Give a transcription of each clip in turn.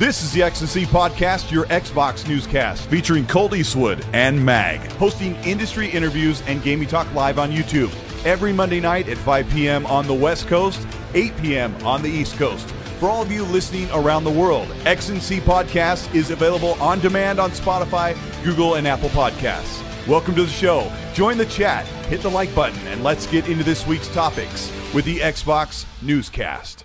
This is the XNC Podcast, your Xbox newscast, featuring Colt Eastwood and Mag, hosting industry interviews and gaming talk live on YouTube every Monday night at 5 p.m. on the West Coast, 8 p.m. on the East Coast. For all of you listening around the world, XNC Podcast is available on demand on Spotify, Google, and Apple Podcasts. Welcome to the show. Join the chat, hit the like button, and let's get into this week's topics with the Xbox newscast.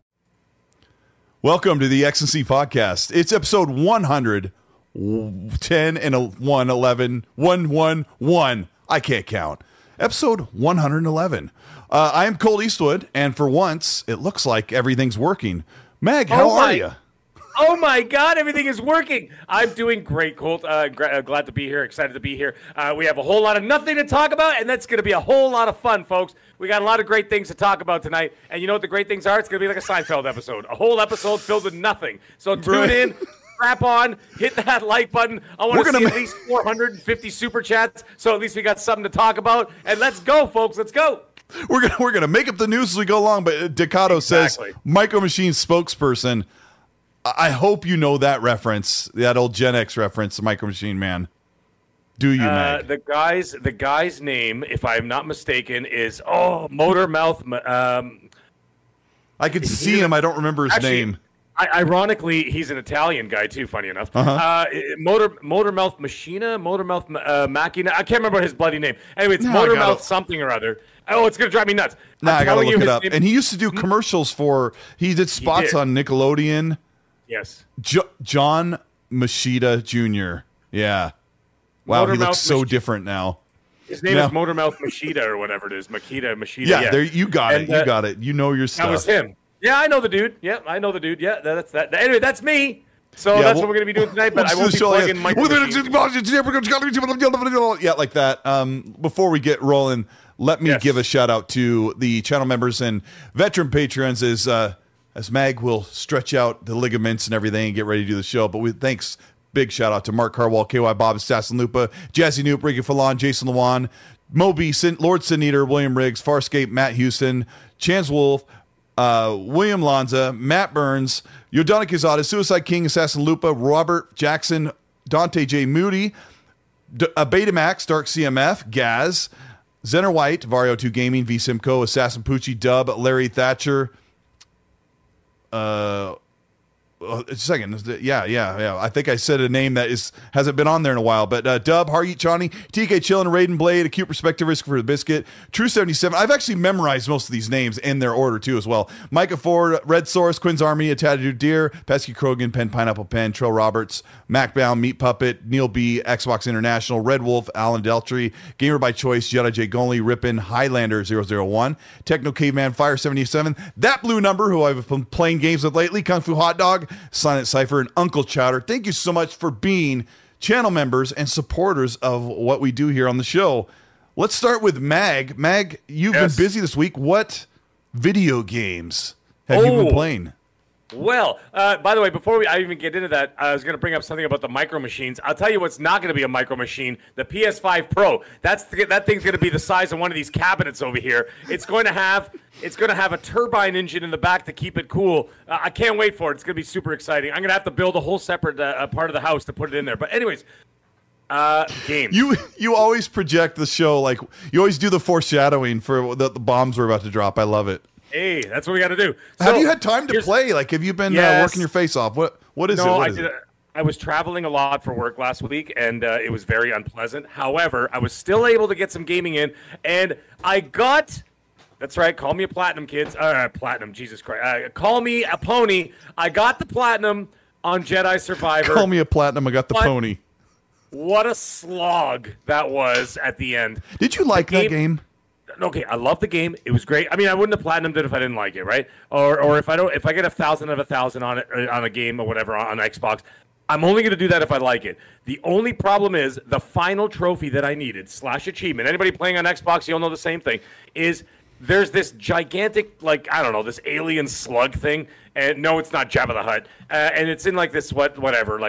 Welcome to the XNC Podcast. It's episode 110 and 111, 111. I can't count. Episode 111. I am Cole Eastwood, and for once, it looks like everything's working. Meg, how are you? Oh my God, everything is working. I'm doing great, Colt. Glad to be here. Excited to be here. We have a whole lot of nothing to talk about, and that's going to be a whole lot of fun, folks. We got a lot of great things to talk about tonight, and you know what the great things are? It's going to be like a Seinfeld episode, a whole episode filled with nothing. So tune in, strap on, hit that like button. I want to see at least 450 Super Chats, so at least we got something to talk about. And let's go, folks. Let's go. We're gonna make up the news as we go along, but Decado says, Micro Machines Spokesperson, I hope you know that reference, that old Gen X reference, the Micro Machine Man. Do you, Meg? The guy's name, if I'm not mistaken, is Motormouth. I could see him. I don't remember his name. Ironically, he's an Italian guy too. Funny enough, Motormouth Moschitta, Machina. I can't remember his bloody name. Anyway, it's Motormouth something or other. Oh, it's gonna drive me nuts. Nah, I gotta look it up. Name. And he used to do commercials for. He did spots on Nickelodeon. Yes. John Machida Jr. Yeah. Wow, Motormouth he looks so different now. His name is Motormouth Moschitta or whatever it is. Machida, Machida. Yeah. There, you got it. You got it. You know your stuff. That was him. Yeah, I know the dude. Yeah, I know the dude. Yeah, that's that. Anyway, that's me. So that's what we're going to be doing tonight, but I won't be plugging Michael. Yeah, like that. Before we get rolling, let me give a shout out to the channel members and veteran patrons as Mag will stretch out the ligaments and everything and get ready to do the show. But thanks. Big shout out to Mark Carwall, KY Bob, Assassin Lupa, Jazzy Newt, Ricky Fallon, Jason Lawan, Moby, Lord Sin Eater, William Riggs, Farscape, Matt Houston, Chance Wolf, William Lanza, Matt Burns, Yodana Kizada, Suicide King, Assassin Lupa, Robert Jackson, Dante J. Moody, Betamax, Dark CMF, Gaz, Zener White, Vario 2 Gaming, V Simcoe, Assassin Poochie, Dub, Larry Thatcher. I think I said a name that hasn't been on there in a while, but Dub, Harjeet Chani, TK Chillin, Raiden Blade, Acute Perspective, Risk for the Biscuit, True77. I've actually memorized most of these names in their order too as well. Micah Ford, Red Source, Quinn's Army, Attitude Deer, Pesky Krogan, Pen Pineapple Pen, Trill Roberts, Macbound, Meat Puppet, Neil B, Xbox International, Red Wolf, Alan Deltry, Gamer by Choice, Jedi J Gonley, Rippin, Highlander 001, Techno Caveman, Fire 77, That Blue Number, who I've been playing games with lately, Kung Fu Hot Dog, Silent Cypher, and Uncle Chowder. Thank you so much for being channel members and supporters of what we do here on the show. Let's start with Mag. Mag, you've been busy this week. What video games have you been playing? Well, by the way, before I even get into that, I was going to bring up something about the Micro Machines. I'll tell you what's not going to be a Micro Machine, the PS5 Pro. That thing's going to be the size of one of these cabinets over here. It's going to have a turbine engine in the back to keep it cool. I can't wait for it. It's going to be super exciting. I'm going to have to build a whole separate part of the house to put it in there. But anyways, games. You always project the show, like you always do the foreshadowing for the bombs we're about to drop. I love it. Hey, that's what we got to do. So, have you had time to play? Like, have you been working your face off? What is it? I was traveling a lot for work last week, and it was very unpleasant. However, I was still able to get some gaming in, and I got... That's right. Call me a platinum, kids. Platinum, Jesus Christ. Call me a pony. I got the platinum on Jedi Survivor. Call me a platinum. I got the pony. What a slog that was at the end. Did you like that game? okay, I love the game. It was great. I mean, I wouldn't have platinumed it if I didn't like it, right? Or if I don't, if I get 1,000 of 1,000 on it, on a game or whatever on Xbox, I'm only going to do that if I like it. The only problem is the final trophy that I needed slash achievement. Anybody playing on Xbox, you'll know the same thing. Is there's this gigantic, like, I don't know, this alien slug thing. And no, it's not Jabba the Hutt. And it's in like this, like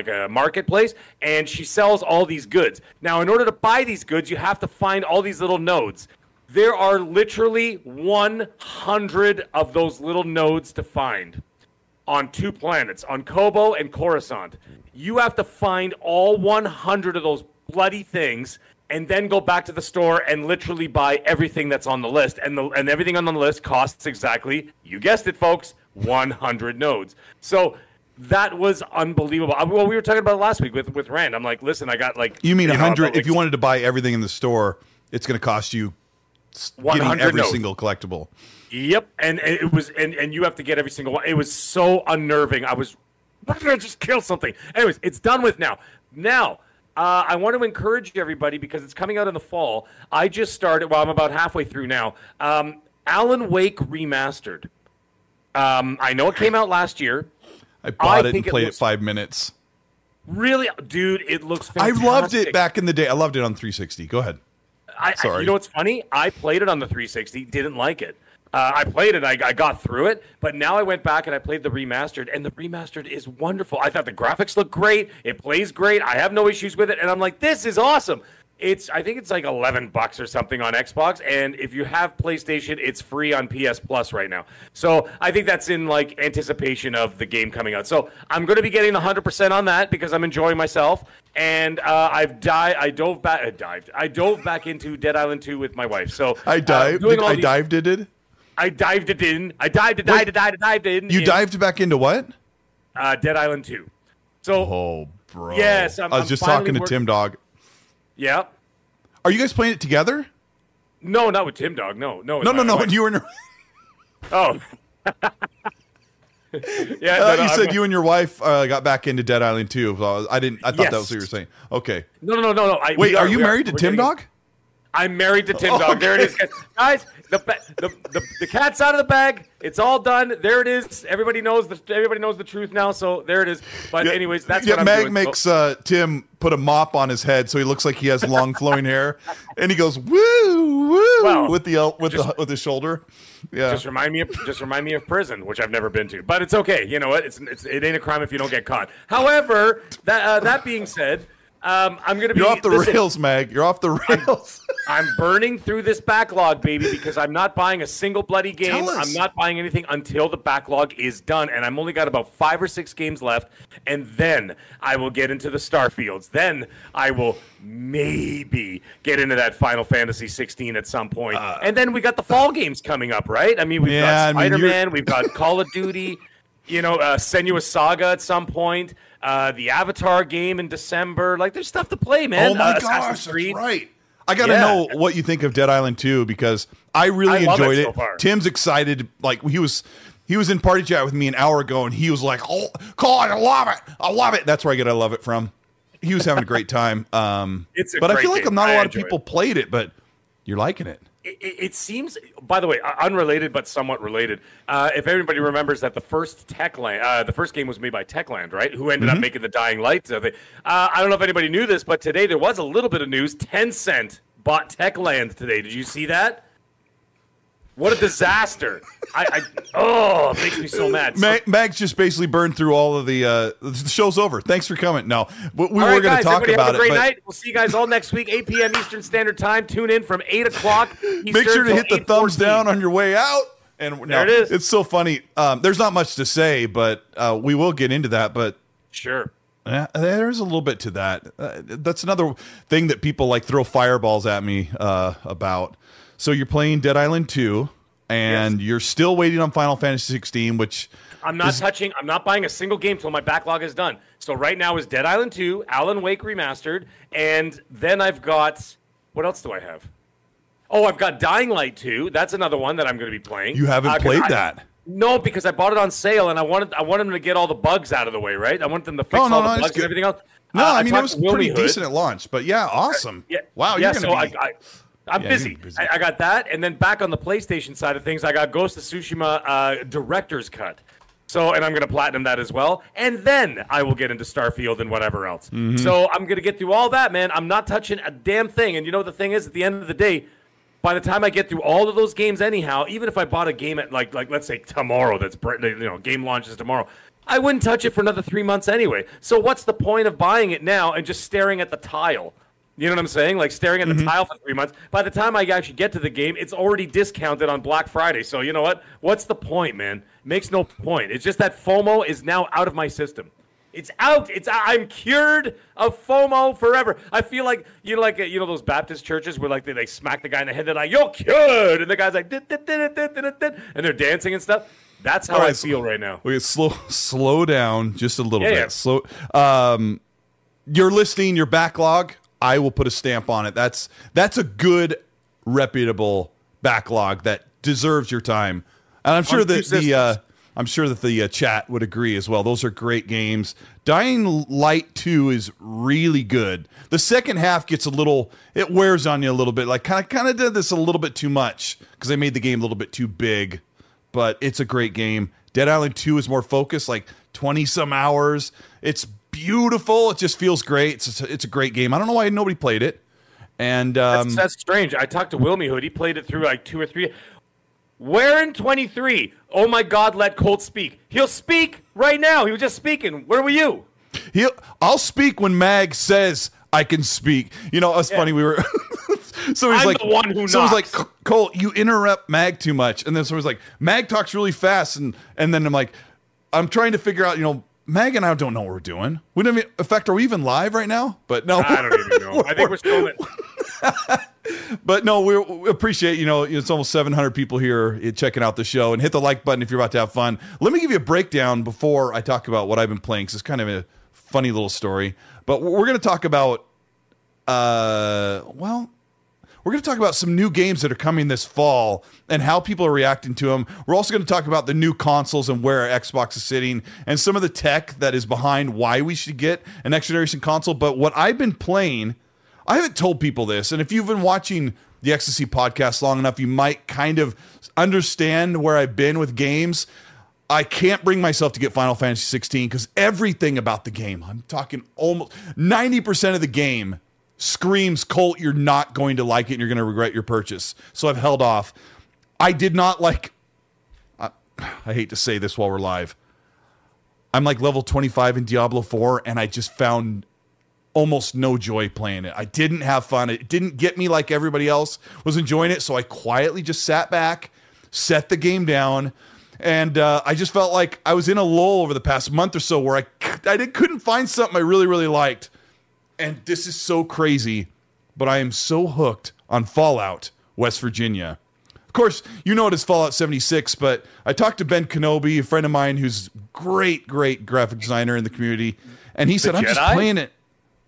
a marketplace. And she sells all these goods. Now, in order to buy these goods, you have to find all these little nodes. There are literally 100 of those little nodes to find on two planets, on Kobo and Coruscant. You have to find all 100 of those bloody things and then go back to the store and literally buy everything that's on the list. And everything on the list costs exactly, you guessed it, folks, 100 nodes. So that was unbelievable. Well, we were talking about it last week with Rand. I'm like, listen, I got like... You mean 100? If you wanted to buy everything in the store, it's going to cost you getting every nodes. Single collectible. Yep, and it was, and you have to get every single one. It was so unnerving. I was, why did I just kill something? Anyways, it's done with now. Now, I want to encourage everybody because it's coming out in the fall. I just started, well, I'm about halfway through now. Alan Wake Remastered. I know it came out last year. I bought it and played it 5 minutes. Really? Dude, it looks fantastic. I loved it back in the day. I loved it on 360. Go ahead. Sorry. You know what's funny? I played it on the 360, didn't like it. I played it, I got through it, but now I went back and I played the remastered, and the remastered is wonderful. I thought the graphics looked great, it plays great, I have no issues with it, and I'm like, this is awesome. I think it's like $11 or something on Xbox, and if you have PlayStation, it's free on PS Plus right now. So I think that's in like anticipation of the game coming out. So I'm going to be getting 100% on that because I'm enjoying myself, and I dove back into Dead Island 2 with my wife. So I dived in. You dived back into what? Dead Island 2. So, oh, bro. Yes, I was just talking to Tim Dog. Yeah. Are you guys playing it together? No, not with Tim Dog. No. You and your... Oh. Yeah. You said you and your wife got back into Dead Island 2. So I thought that was what you were saying. Okay. No. Wait, are you married to Tim Dog? I'm married to Tim Dog. Okay. There it is. Guys, the cat's out of the bag. It's all done. There it is. Everybody knows the truth now, so there it is. But anyways, that's what I'm doing. Mag makes Tim put a mop on his head so he looks like he has long flowing hair. And he goes, woo, woo, with his shoulder. Yeah. Just remind me of prison, which I've never been to. But it's okay. You know what? It ain't a crime if you don't get caught. However, that being said, I'm gonna be. You're off the rails, Mag. You're off the rails. I'm burning through this backlog, baby, because I'm not buying a single bloody game. I'm not buying anything until the backlog is done, and I'm only got about 5 or 6 games left, and then I will get into the Starfields. Then I will maybe get into that Final Fantasy 16 at some point, and then we got the fall games coming up, right? I mean, we've got Spider-Man, we've got Call of Duty, Senua's Saga at some point. The Avatar game in December. Like, there's stuff to play, man. Oh, my gosh, that's right. I got to know what you think of Dead Island 2 because I really enjoyed it. So far. Tim's excited. Like, he was in party chat with me an hour ago, and he was like, oh, God, I love it. I love it. That's where I get I love it from. He was having a great time. But I feel like not a lot of people played it, but you're liking it. It seems, by the way, unrelated but somewhat related. If everybody remembers that the first game was made by Techland, right? Who ended up making the Dying Lights of it. I don't know if anybody knew this, but today there was a little bit of news. Tencent bought Techland today. Did you see that? What a disaster! It makes me so mad. Mag's just basically burned through all of the. The show's over. Thanks for coming. Now we were going to talk about it. Have a great night. We'll see you guys all next week, 8 p.m. Eastern Standard Time. Tune in from 8 o'clock. Make sure to hit the thumbs down on your way out. And there it is. It's so funny. There's not much to say, but we will get into that. But sure. Yeah, there's a little bit to that. That's another thing that people like throw fireballs at me about. So you're playing Dead Island 2, and you're still waiting on Final Fantasy 16, which I'm not touching. I'm not buying a single game till my backlog is done. So right now is Dead Island 2, Alan Wake Remastered, and then I've got what else do I have? Oh, I've got Dying Light 2. That's another one that I'm going to be playing. You haven't played that? No, because I bought it on sale, and I wanted them to get all the bugs out of the way, right? I want them to fix all the bugs and everything else. No, I mean it was pretty decent at launch, but yeah, awesome. Yeah, wow, you're going to be. I'm busy. I got that, and then back on the PlayStation side of things, I got Ghost of Tsushima Director's Cut. So, and I'm going to platinum that as well, and then I will get into Starfield and whatever else. Mm-hmm. So I'm going to get through all that, man. I'm not touching a damn thing. And you know what the thing is? At the end of the day, by the time I get through all of those games anyhow, even if I bought a game at like let's say tomorrow, that's, you know, game launches tomorrow, I wouldn't touch it for another 3 months anyway. So what's the point of buying it now and just staring at the tile? You know what I'm saying? Like staring at the tile for 3 months. By the time I actually get to the game, it's already discounted on Black Friday. So you know what? What's the point, man? Makes no point. It's just that FOMO is now out of my system. It's out. I'm cured of FOMO forever. I feel like you know those Baptist churches where like they smack the guy in the head. They're like, "You're cured," and the guy's like, and they're dancing and stuff. That's how I feel right now. Okay, slow down just a little bit. Slow. You're listing your backlog. I will put a stamp on it. That's a good, reputable backlog that deserves your time, and I'm sure that the chat would agree as well. Those are great games. Dying Light 2 is really good. The second half gets it wears on you a little bit. Like kind of did this a little bit too much because they made the game a little bit too big, but it's a great game. Dead Island 2 is more focused, like 20 some hours. It's beautiful. It just feels great. It's a great game. I don't know why nobody played it. And that's strange. I talked to Wilmy Hood. He played it through like 2 or 3. Where in 23? Oh my God! Let Colt speak. He'll speak right now. He was just speaking. Where were you? I'll speak when Mag says I can speak. You know, it's funny. We were. Someone's like, the one who someone's like, Colt, you interrupt Mag too much. And then someone's like, Mag talks really fast. And then I'm like, I'm trying to figure out, you know. Mag and I don't know what we're doing. We don't even, in fact, are we even live right now? But no, I don't even know. I think we're still in. But no, we appreciate, you know, it's almost 700 people here checking out the show, and hit the like button if you're about to have fun. Let me give you a breakdown before I talk about what I've been playing, because it's kind of a funny little story. But we're going to talk about, we're going to talk about some new games that are coming this fall and how people are reacting to them. We're also going to talk about the new consoles and where Xbox is sitting and some of the tech that is behind why we should get an next-generation console. But what I've been playing, I haven't told people this. And if you've been watching the XNC podcast long enough, you might kind of understand where I've been with games. I can't bring myself to get Final Fantasy 16 because everything about the game, I'm talking almost 90% of the game, screams, Colt, you're not going to like it and you're going to regret your purchase. So I've held off. I did not like... I hate to say this while we're live. I'm like level 25 in Diablo 4 and I just found almost no joy playing it. I didn't have fun. It didn't get me like everybody else was enjoying it. So I quietly just sat back, set the game down, and I just felt like I was in a lull over the past month or so where I couldn't find something I really, really liked. And this is so crazy, but I am so hooked on Fallout West Virginia. Of course, you know it as Fallout 76, but I talked to Ben Kenobi, a friend of mine who's great, great graphic designer in the community, and he said, I'm just playing it.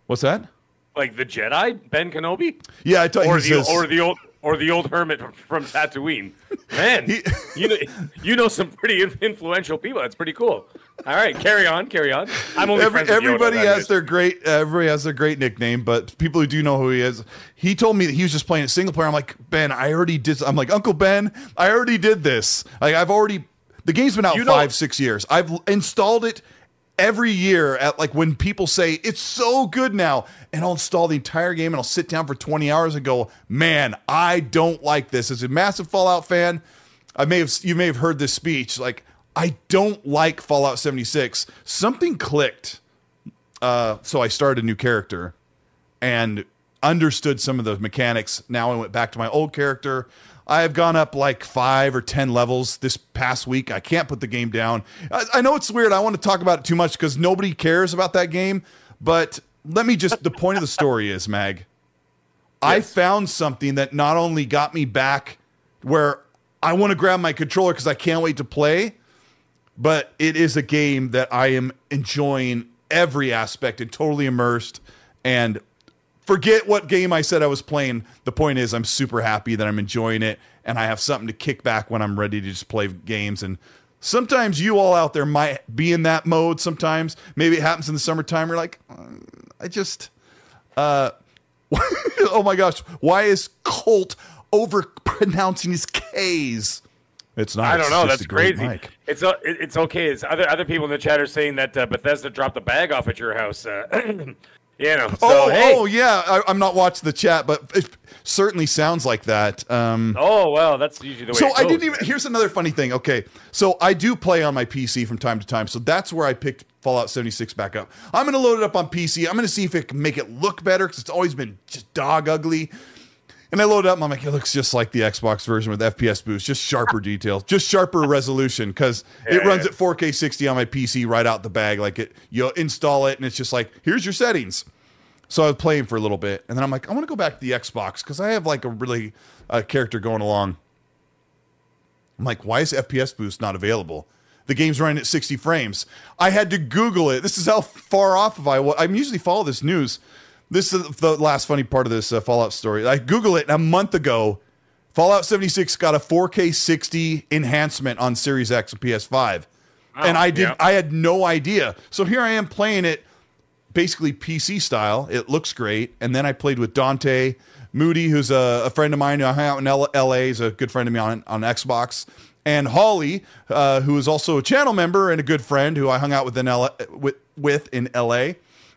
What's that? Like the Jedi, Ben Kenobi? Yeah, I thought or the old hermit from Tatooine. Man, you know some pretty influential people. That's pretty cool. All right, carry on. I'm only everybody has their great nickname, but people who do know who he is. He told me that he was just playing a single player. I'm like, Ben, I already did. I'm like, Uncle Ben, I already did this. Like, the game's been out 5-6 years. I've installed it every year at like when people say it's so good now, and I'll install the entire game and I'll sit down for 20 hours and go, man, I don't like this. As a massive Fallout fan, you may have heard this speech like. I don't like Fallout 76. Something clicked. So I started a new character and understood some of the mechanics. Now I went back to my old character. I have gone up like 5 or 10 levels this past week. I can't put the game down. I know it's weird. I want to talk about it too much because nobody cares about that game. But let me just, the point of the story is, Mag, yes. I found something that not only got me back where I want to grab my controller because I can't wait to play, but it is a game that I am enjoying every aspect and totally immersed. And forget what game I said I was playing. The point is I'm super happy that I'm enjoying it. And I have something to kick back when I'm ready to just play games. And sometimes you all out there might be in that mode sometimes. Maybe it happens in the summertime. You're like, I just... Oh my gosh, why is Colt overpronouncing his K's? It's not. Nice. I don't know. It's that's crazy. Mic. It's okay. It's other people in the chat are saying that Bethesda dropped the bag off at your house. You know. So, yeah. I'm not watching the chat, but it certainly sounds like that. Well, that's usually the way. So it goes. I didn't even. Here's another funny thing. Okay, so I do play on my PC from time to time. So that's where I picked Fallout 76 back up. I'm gonna load it up on PC. I'm gonna see if it can make it look better because it's always been just dog ugly. And I load it up and I'm like, it looks just like the Xbox version with FPS boost, just sharper details, just sharper resolution, because it runs at 4K 60 on my PC right out the bag. Like it, you install it and it's just like, here's your settings. So I was playing for a little bit and then I'm like, I want to go back to the Xbox because I have like a really character going along. I'm like, why is FPS boost not available? The game's running at 60 frames. I had to Google it. This is how far off of I was. I'm usually follow this news. This is the last funny part of this Fallout story. I Googled it a month ago. Fallout 76 got a 4K 60 enhancement on Series X and PS5. Oh, and I did. Yeah. I had no idea. So here I am playing it basically PC style. It looks great. And then I played with Dante Moody, who's a friend of mine who I hang out in LA. He's a good friend of mine on Xbox. And Holly, who is also a channel member and a good friend who I hung out with in LA.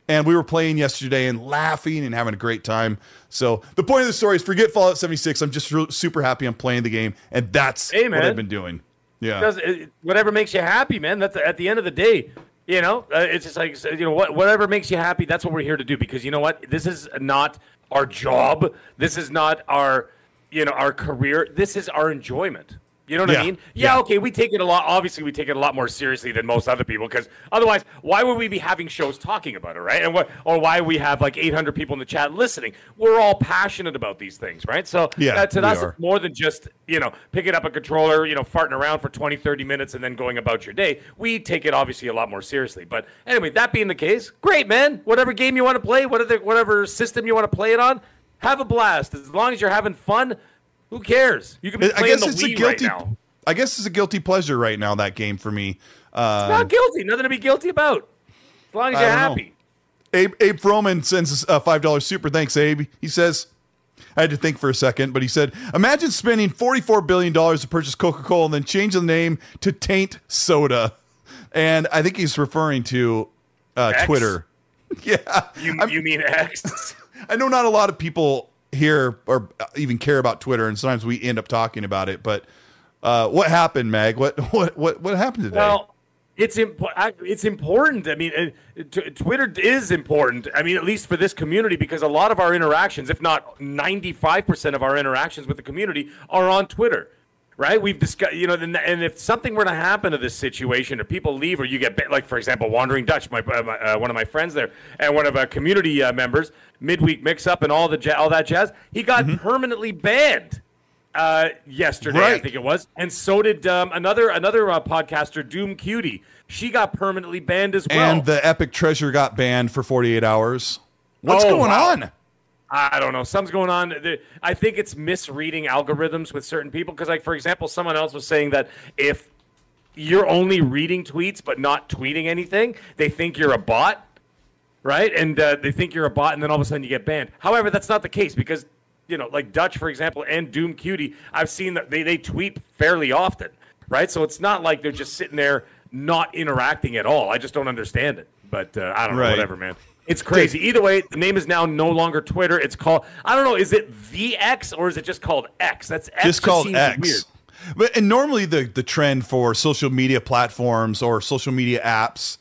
And we were playing yesterday and laughing and having a great time. So the point of the story is forget Fallout 76. I'm just super happy I'm playing the game. And that's what I've been doing. Yeah. Because whatever makes you happy, man. That's at the end of the day. You know, it's just like, you know, whatever makes you happy, that's what we're here to do. Because you know what? This is not our job. This is not our, you know, our career. This is our enjoyment. You know what I mean? Yeah, okay, we take it a lot. Obviously, we take it a lot more seriously than most other people because otherwise, why would we be having shows talking about it, right? And or why we have like 800 people in the chat listening? We're all passionate about these things, right? So to us, it's more than just, you know, picking up a controller, you know, farting around for 20, 30 minutes and then going about your day. We take it obviously a lot more seriously. But anyway, that being the case, great, man. Whatever game you want to play, whatever system you want to play it on, have a blast. As long as you're having fun, who cares? You can be playing the Wii right now. I guess it's a guilty pleasure right now, that game for me. It's not guilty. Nothing to be guilty about. As long as you're happy. Abe Froman sends a $5 super. Thanks, Abe. He says, I had to think for a second, but he said, imagine spending $44 billion to purchase Coca-Cola and then change the name to Taint Soda. And I think he's referring to Twitter. Yeah. You mean X? I know not a lot of people here or even care about Twitter, and sometimes we end up talking about it, but what happened, Meg? What happened today? Well, it's important. I mean, Twitter is important. I mean, at least for this community, because a lot of our interactions, if not 95% of our interactions with the community, are on Twitter. Right, we've discussed, you know, and if something were to happen to this situation, or people leave, or you get like, for example, Wandering Dutch, one of my friends there, and one of our community members, midweek mix-up and all that jazz, he got permanently banned yesterday, I think it was, and so did another podcaster, Doom Cutie. She got permanently banned as well, and the Epic Treasure got banned for 48 hours. What's going on? I don't know. Something's going on. I think it's misreading algorithms with certain people because, like, for example, someone else was saying that if you're only reading tweets but not tweeting anything, they think you're a bot, right? And they think you're a bot, and then all of a sudden you get banned. However, that's not the case because, you know, like Dutch, for example, and Doom Cutie, I've seen that they tweet fairly often, right? So it's not like they're just sitting there not interacting at all. I just don't understand it, but I don't know, whatever, man. It's crazy. Either way, the name is now no longer Twitter. It's called, I don't know, is it VX or is it just called X? That's X. Just called X. Weird. But, and normally the trend for social media platforms or social media apps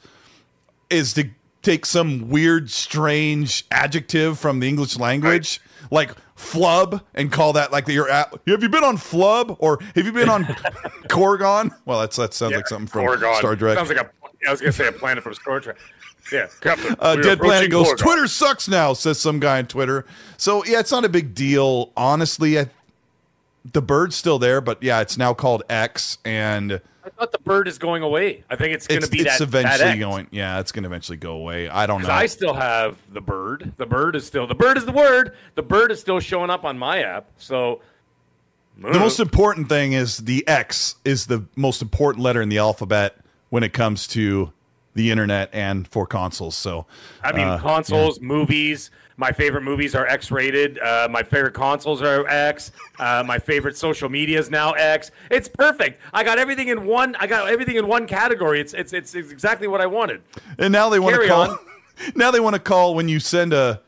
is to take some weird, strange adjective from the English language, like flub, and call that like your app. Have you been on flub or have you been on Korgon? Well, that sounds like something from Korgon. Star Trek. Sounds like I was going to say a planet from Star Trek. Yeah, Captain. Dead Planet goes, Twitter sucks now, says some guy on Twitter. So, yeah, it's not a big deal. Honestly, the bird's still there, but, yeah, it's now called X. And I thought the bird is going away. I think it's going to be that X. It's eventually going. Yeah, it's going to eventually go away. I don't know. I still have the bird. The bird is still. The bird is the word. The bird is still showing up on my app. So the most important thing is the X is the most important letter in the alphabet when it comes to the internet and for consoles. So I mean, consoles, movies. My favorite movies are X-rated. My favorite consoles are X. My favorite social media is now X. It's perfect. I got everything in one. I got everything in one category. It's exactly what I wanted. And now they want to call. Now they want to call when you send a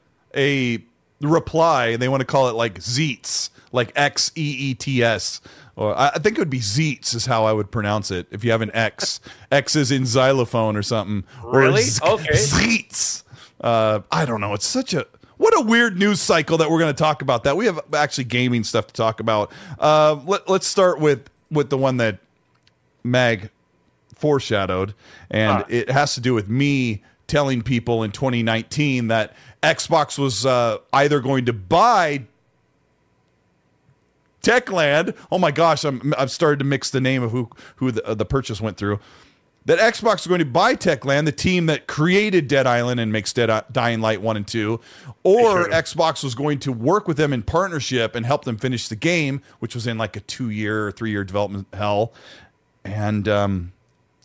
reply. They want to call it like Zeets, like X-E-E-T-S. Or I think it would be Zeets is how I would pronounce it. If you have an X, X is in xylophone or something. Really? Or okay. Zeets. I don't know. It's such a what a weird news cycle that we're going to talk about. That we have actually gaming stuff to talk about. Let's start with the one that Mag foreshadowed, and it has to do with me telling people in 2019 that Xbox was either going to buy Techland. Oh my gosh, I've started to mix the name of who the purchase went through. That Xbox is going to buy Techland, the team that created Dead Island and makes Dying Light 1 and 2, or Xbox was going to work with them in partnership and help them finish the game, which was in like a 2-year or 3-year development hell, and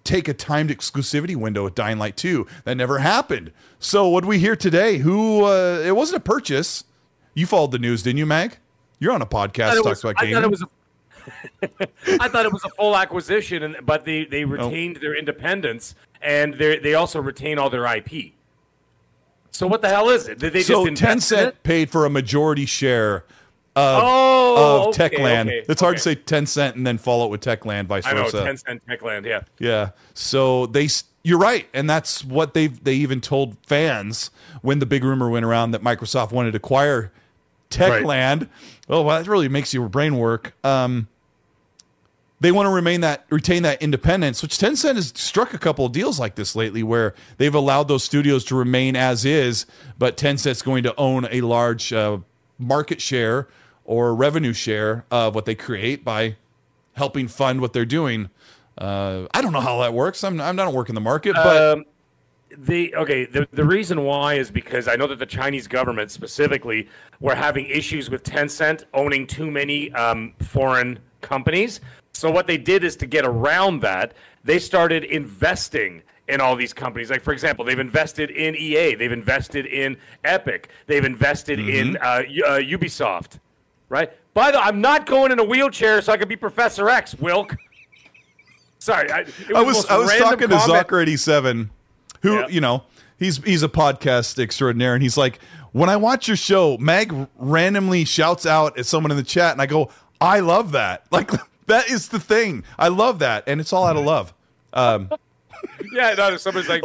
take a timed exclusivity window with Dying Light 2. That never happened. So what do we hear today? It wasn't a purchase. You followed the news, didn't you, Mag? You're on a podcast that talks about gaming. I thought it was a full acquisition, but they retained their independence, and they also retain all their IP. So what the hell is it? Did they just Tencent paid for a majority share of Techland. It's hard to say Tencent and then follow it with Techland, vice versa. I know, Tencent, Techland, yeah. Yeah, so you're right, and that's what they even told fans when the big rumor went around that Microsoft wanted to acquire Techland. Right. Oh, well, that really makes your brain work. They want to retain that independence, which Tencent has struck a couple of deals like this lately where they've allowed those studios to remain as is, but Tencent's going to own a large market share or revenue share of what they create by helping fund what they're doing. I don't know how that works. I'm not working the market, but the reason why is because I know that the Chinese government specifically were having issues with Tencent owning too many foreign companies. So what they did is to get around that, they started investing in all these companies. Like, for example, they've invested in EA. They've invested in Epic. They've invested in Ubisoft, right? By the way, I'm not going in a wheelchair so I could be Professor X, Wilk. Sorry. I was talking to Zucker87, who, you know, he's a podcast extraordinaire, and he's like, when I watch your show, Mag randomly shouts out at someone in the chat, and I go, I love that. Like, that is the thing. I love that, and it's all out of love. Yeah, no, somebody's like,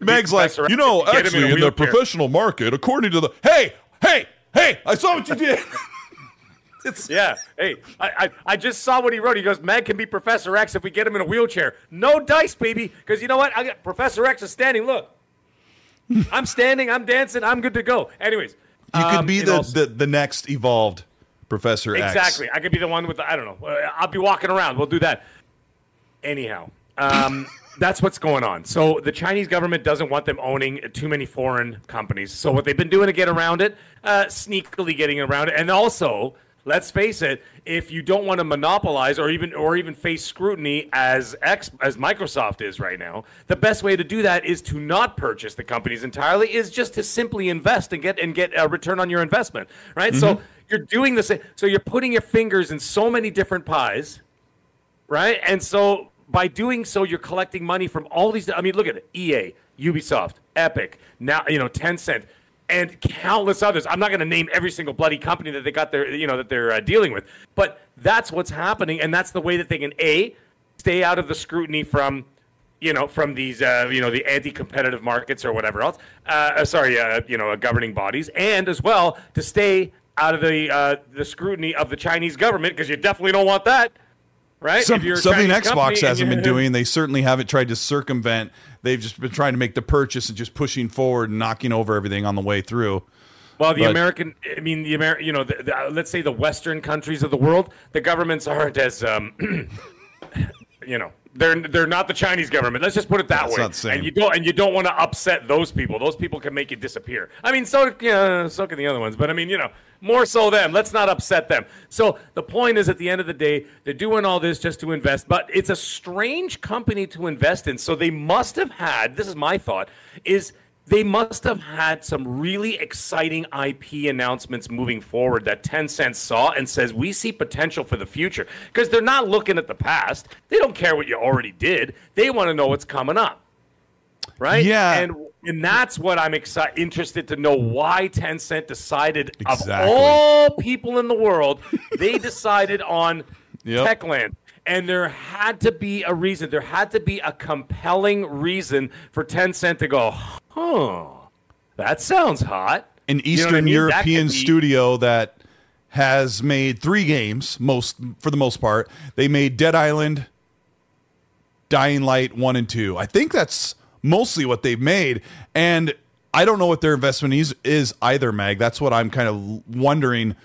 Meg's like, you know, actually, in the professional market, according to the hey, I saw what you did. Hey, I just saw what he wrote. He goes, Meg can be Professor X if we get him in a wheelchair. No dice, baby, because you know what? Professor X is standing. Look, I'm standing. I'm dancing. I'm good to go. Anyways, you could be the next evolved Professor X. Exactly. I could be the one with I don't know. I'll be walking around. We'll do that. Anyhow, that's what's going on. So the Chinese government doesn't want them owning too many foreign companies. So what they've been doing to get around it, sneakily getting around it, and also, let's face it, if you don't want to monopolize or even face scrutiny as Microsoft is right now, the best way to do that is to not purchase the companies entirely, is just to simply invest and get a return on your investment, right? So you're doing the same. So you're putting your fingers in so many different pies, right? And so by doing so, you're collecting money from all these. I mean, look at it: EA, Ubisoft, Epic, now Tencent, and countless others. I'm not going to name every single bloody company that they got that they're dealing with, but that's what's happening, and that's the way that they can stay out of the scrutiny from these the anti-competitive markets or whatever else. Governing bodies, and as well to stay out of the scrutiny of the Chinese government, because you definitely don't want that, right? Something Xbox hasn't been doing. They certainly haven't tried to circumvent. They've just been trying to make the purchase and just pushing forward and knocking over everything on the way through. Well, let's say the Western countries of the world, the governments aren't as They're not the Chinese government. Let's just put it that way. It's not the same. And you don't want to upset those people. Those people can make you disappear. I mean, so can the other ones. But I mean, you know, more so them. Let's not upset them. So the point is, at the end of the day, they're doing all this just to invest. But it's a strange company to invest in. So they must have had. This is my thought. They must have had some really exciting IP announcements moving forward that Tencent saw and says, we see potential for the future. Because they're not looking at the past. They don't care what you already did. They want to know what's coming up. Right? Yeah. And that's what I'm interested to know, why Tencent decided, exactly, of all people in the world, they decided on Techland. And there had to be a reason. There had to be a compelling reason for Tencent to go, that sounds hot. An Eastern European studio that has made 3 games, for the most part. They made Dead Island, Dying Light 1 and 2. I think that's mostly what they've made. And I don't know what their investment is either, Mag. That's what I'm kind of wondering.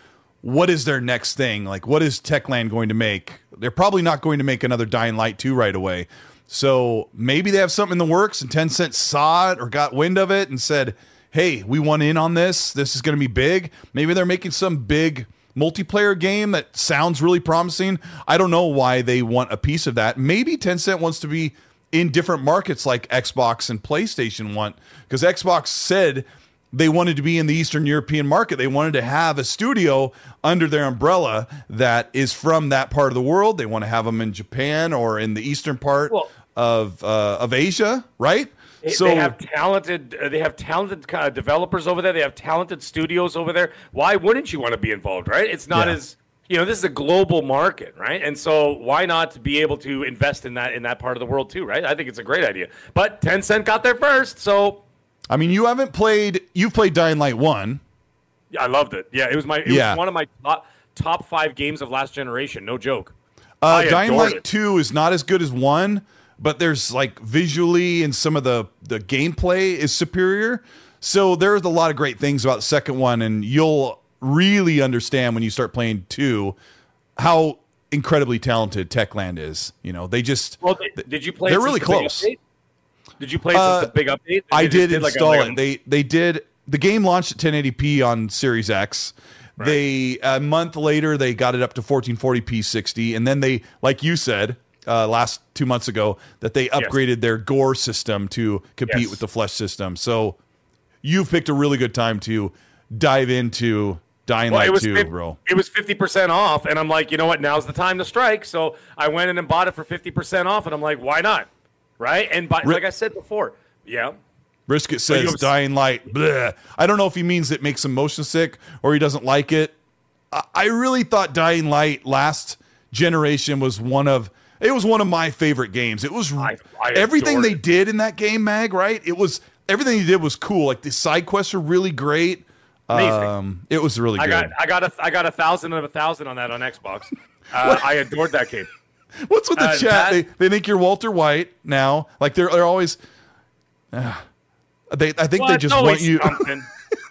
What is their next thing? Like, what is Techland going to make? They're probably not going to make another Dying Light 2 right away. So maybe they have something in the works and Tencent saw it or got wind of it and said, hey, we want in on this. This is going to be big. Maybe they're making some big multiplayer game that sounds really promising. I don't know why they want a piece of that. Maybe Tencent wants to be in different markets like Xbox and PlayStation want, because Xbox said they wanted to be in the Eastern European market. They wanted to have a studio under their umbrella that is from that part of the world. They want to have them in Japan or in the eastern part of Asia, right? So they have talented developers over there. They have talented studios over there. Why wouldn't you want to be involved, right? It's not as, you know, this is a global market, right? And so why not be able to invest in that part of the world too, right? I think it's a great idea. But Tencent got there first, so I mean, you haven't played. You've played Dying Light 1. Yeah, I loved it. Yeah, it was one of my top 5 games of last generation. No joke. Dying Light 2 is not as good as 1, but there's like visually and some of the gameplay is superior. So there's a lot of great things about the second one, and you'll really understand when you start playing 2 how incredibly talented Techland is. You They just. Well, did you play? They're really close. Did you play it since the big update? I did install it. They did. The game launched at 1080p on Series X. Right. A month later, they got it up to 1440p 60. And then they, like you said, last 2 months ago, that they upgraded their gore system to compete with the flesh system. So you've picked a really good time to dive into Dying Light 2, bro. It was 50% off. And I'm like, you know what? Now's the time to strike. So I went in and bought it for 50% off. And I'm like, why not? Right, and like I said before, Brisket says Dying Light. Bleh. I don't know if he means it makes him motion sick or he doesn't like it. I really thought Dying Light last generation was one of my favorite games. It was everything they did in that game, Mag. Right, it was everything he did was cool. Like the side quests are really great. It was really good. I got 1,000 of 1,000 on that on Xbox. I adored that game. What's with the chat? They think you're Walter White now. Like they're always. I think they just want you.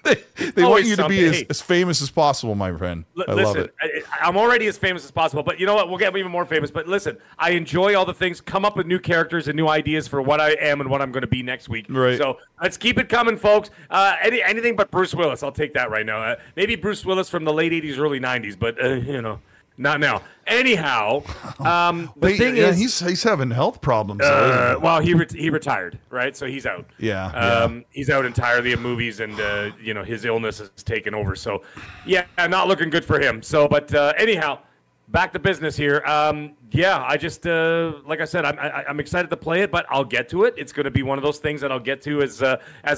they want you to be as famous as possible, my friend. Listen, love it. I'm already as famous as possible, but you know what? We'll get even more famous. But listen, I enjoy all the things. Come up with new characters and new ideas for what I am and what I'm going to be next week. Right. So let's keep it coming, folks. Anything but Bruce Willis. I'll take that right now. Maybe Bruce Willis from the late '80s, early '90s, but you know. Not now. Anyhow, the thing is, he's having health problems. Well, he retired, right? So he's out. Yeah, he's out entirely of movies, and his illness has taken over. So, yeah, not looking good for him. So, but anyhow, back to business here. I just like I said, I'm excited to play it, but I'll get to it. It's going to be one of those things that I'll get to as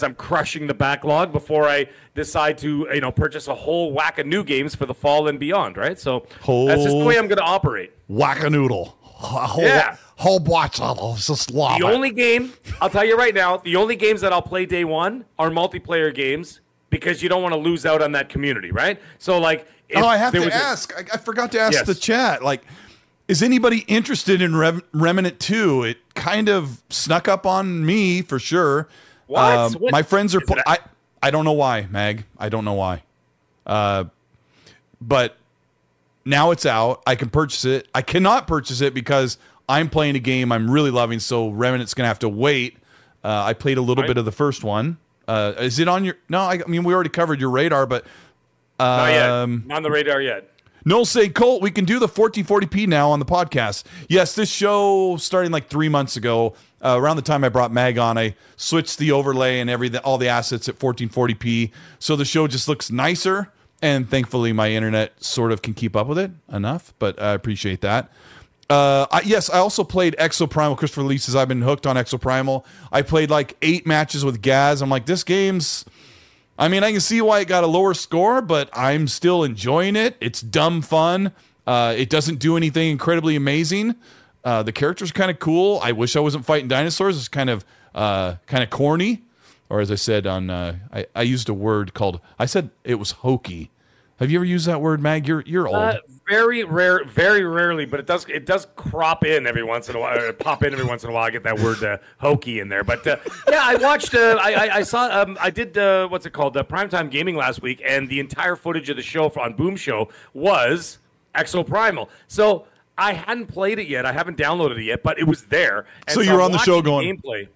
I'm crushing the backlog before I decide to purchase a whole whack of new games for the fall and beyond, right? So that's just the way I'm going to operate. Whack a noodle, whole watch of just lava. The only game I'll tell you right now, the only games that I'll play day one are multiplayer games because you don't want to lose out on that community, right? So like. I have to ask. I forgot to ask the chat. Like, is anybody interested in Remnant 2? It kind of snuck up on me for sure. What? My friends are. I don't know why, Mag. I don't know why. But now it's out. I can purchase it. I cannot purchase it because I'm playing a game I'm really loving, so Remnant's going to have to wait. I played a little bit of the first one. Is it on your... No, I mean, we already covered your radar, but... Not yet. Not on the radar yet. Noel say, Colt, we can do the 1440p now on the podcast. Yes, this show starting like 3 months ago, around the time I brought Mag on, I switched the overlay and everything, all the assets at 1440p. So the show just looks nicer. And thankfully, my internet sort of can keep up with it enough, but I appreciate that. Yes, I also played Exo Primal. Christopher Lee says, I've been hooked on Exo Primal. I played like 8 matches with Gaz. I'm like, this game's... I mean, I can see why it got a lower score, but I'm still enjoying it. It's dumb fun. It doesn't do anything incredibly amazing. The characters are kind of cool. I wish I wasn't fighting dinosaurs. It's kind of corny. Or as I said on... I used a word called... I said it was hokey. Have you ever used that word, Mag? You're old. Very rarely, but it does crop in every once in a while, or pop in every once in a while. I get that word hokey in there, but yeah, I watched. I saw. I did. What's it called? Primetime Gaming last week, and the entire footage of the show on Boom Show was Exo Primal. So I hadn't played it yet. I haven't downloaded it yet, but it was there. And so you're on the show going gameplay.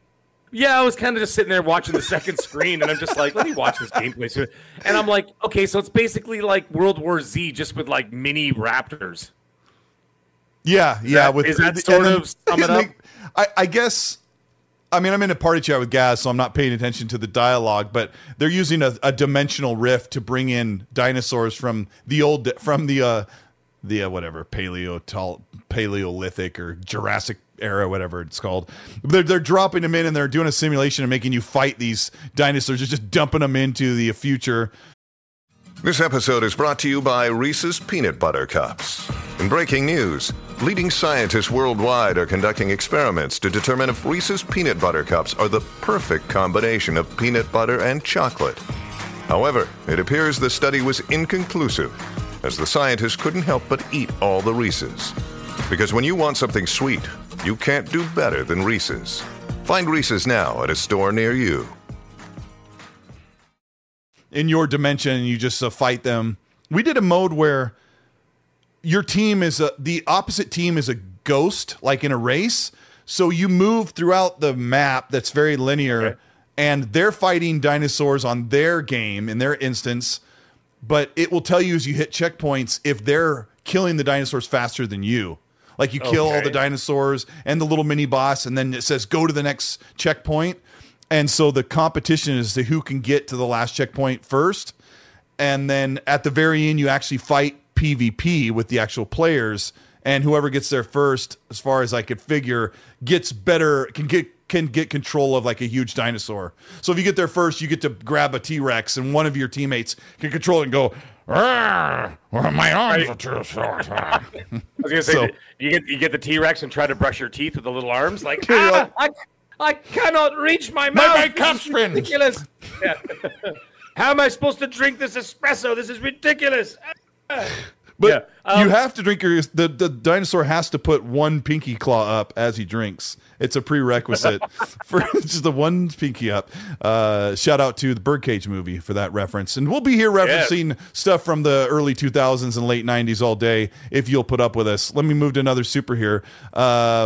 Yeah, I was kind of just sitting there watching the second screen, and I'm just like, let me watch this gameplay. And I'm like, okay, so it's basically like World War Z, just with like mini raptors. Yeah. Is that sort of sum it up? I guess, I mean, I'm in a party chat with Gaz, so I'm not paying attention to the dialogue, but they're using a dimensional rift to bring in dinosaurs from the old, whatever, Paleolithic or Jurassic era, whatever it's called. They're dropping them in, and they're doing a simulation and making you fight these dinosaurs. They're just dumping them into the future. This episode is brought to you by Reese's Peanut Butter Cups. In breaking news, leading scientists worldwide are conducting experiments to determine if Reese's Peanut Butter Cups are the perfect combination of peanut butter and chocolate. However, it appears the study was inconclusive, as the scientists couldn't help but eat all the Reese's. Because when you want something sweet, you can't do better than Reese's. Find Reese's now at a store near you. In your dimension, you just fight them. We did a mode where your team is the opposite team is a ghost, like in a race. So you move throughout the map that's very linear, okay, and they're fighting dinosaurs on their game, in their instance. But it will tell you as you hit checkpoints if they're killing the dinosaurs faster than you. Like you kill all the dinosaurs and the little mini boss, and then it says go to the next checkpoint. And so the competition is to who can get to the last checkpoint first. And then at the very end, you actually fight PvP with the actual players, and whoever gets there first, as far as I could figure, gets better, can get control of like a huge dinosaur. So if you get there first, you get to grab a T-Rex, and one of your teammates can control it and go, "Arr, well, my arms are too short." I was gonna say, you get the T-Rex and try to brush your teeth with the little arms, like, I cannot reach my mouth. My cups, friend. Ridiculous. Yeah. How am I supposed to drink this espresso? This is ridiculous. But yeah, you have to drink your... The dinosaur has to put one pinky claw up as he drinks. It's a prerequisite for just the one pinky up. Shout out to the Birdcage movie for that reference. And we'll be here referencing stuff from the early 2000s and late 90s all day, if you'll put up with us. Let me move to another super here.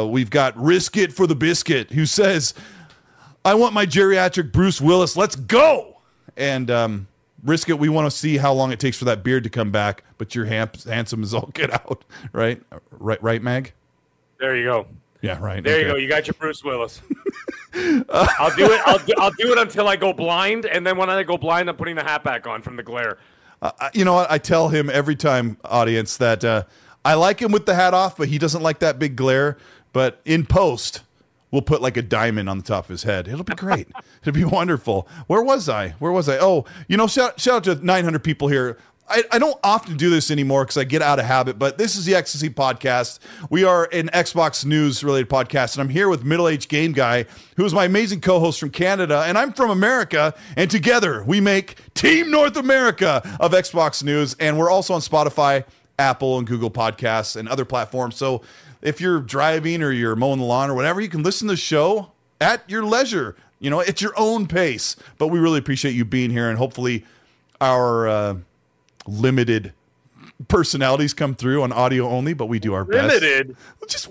We've got Risk It for the Biscuit, who says, I want my geriatric Bruce Willis. Let's go! And... Risk It, we want to see how long it takes for that beard to come back, but you're handsome as all get out, right? Right, Mag? There you go. Yeah, right. There you go. You got your Bruce Willis. I'll do it. I'll do it until I go blind, and then when I go blind, I'm putting the hat back on from the glare. You know what? I tell him every time, audience, that I like him with the hat off, but he doesn't like that big glare. But in post, we'll put like a diamond on the top of his head. It'll be great. It'll be wonderful. Where was I? Oh, you know, shout out to 900 people here. I don't often do this anymore because I get out of habit, but this is the XNC Podcast. We are an Xbox news-related podcast, and I'm here with middle-aged game guy, who is my amazing co-host from Canada, and I'm from America, and together we make Team North America of Xbox News, and we're also on Spotify, Apple, and Google Podcasts, and other platforms, so... If you're driving or you're mowing the lawn or whatever, you can listen to the show at your leisure, you know, at your own pace. But we really appreciate you being here, and hopefully our limited personalities come through on audio only, but we do our best. Just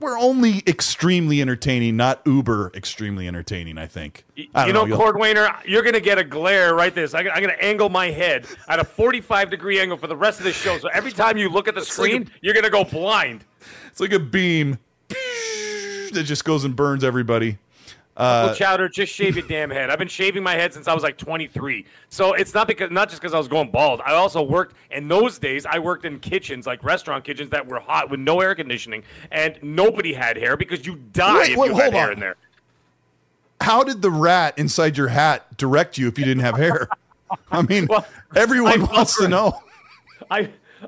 we're only extremely entertaining, not uber extremely entertaining, I think. You know, Cord Wayner, you're going to get a glare right this. I'm going to angle my head at a 45-degree angle for the rest of the show. So every time you look at the screen, like you're going to go blind. It's like a beam that just goes and burns everybody. Uncle Chowder, just shave your damn head. I've been shaving my head since I was like 23. So it's not just because I was going bald. I also worked in those days. I worked in kitchens, like restaurant kitchens that were hot with no air conditioning, and nobody had hair because you die if you had hair in there. How did the rat inside your hat direct you if you didn't have hair? I mean, everyone wants to know.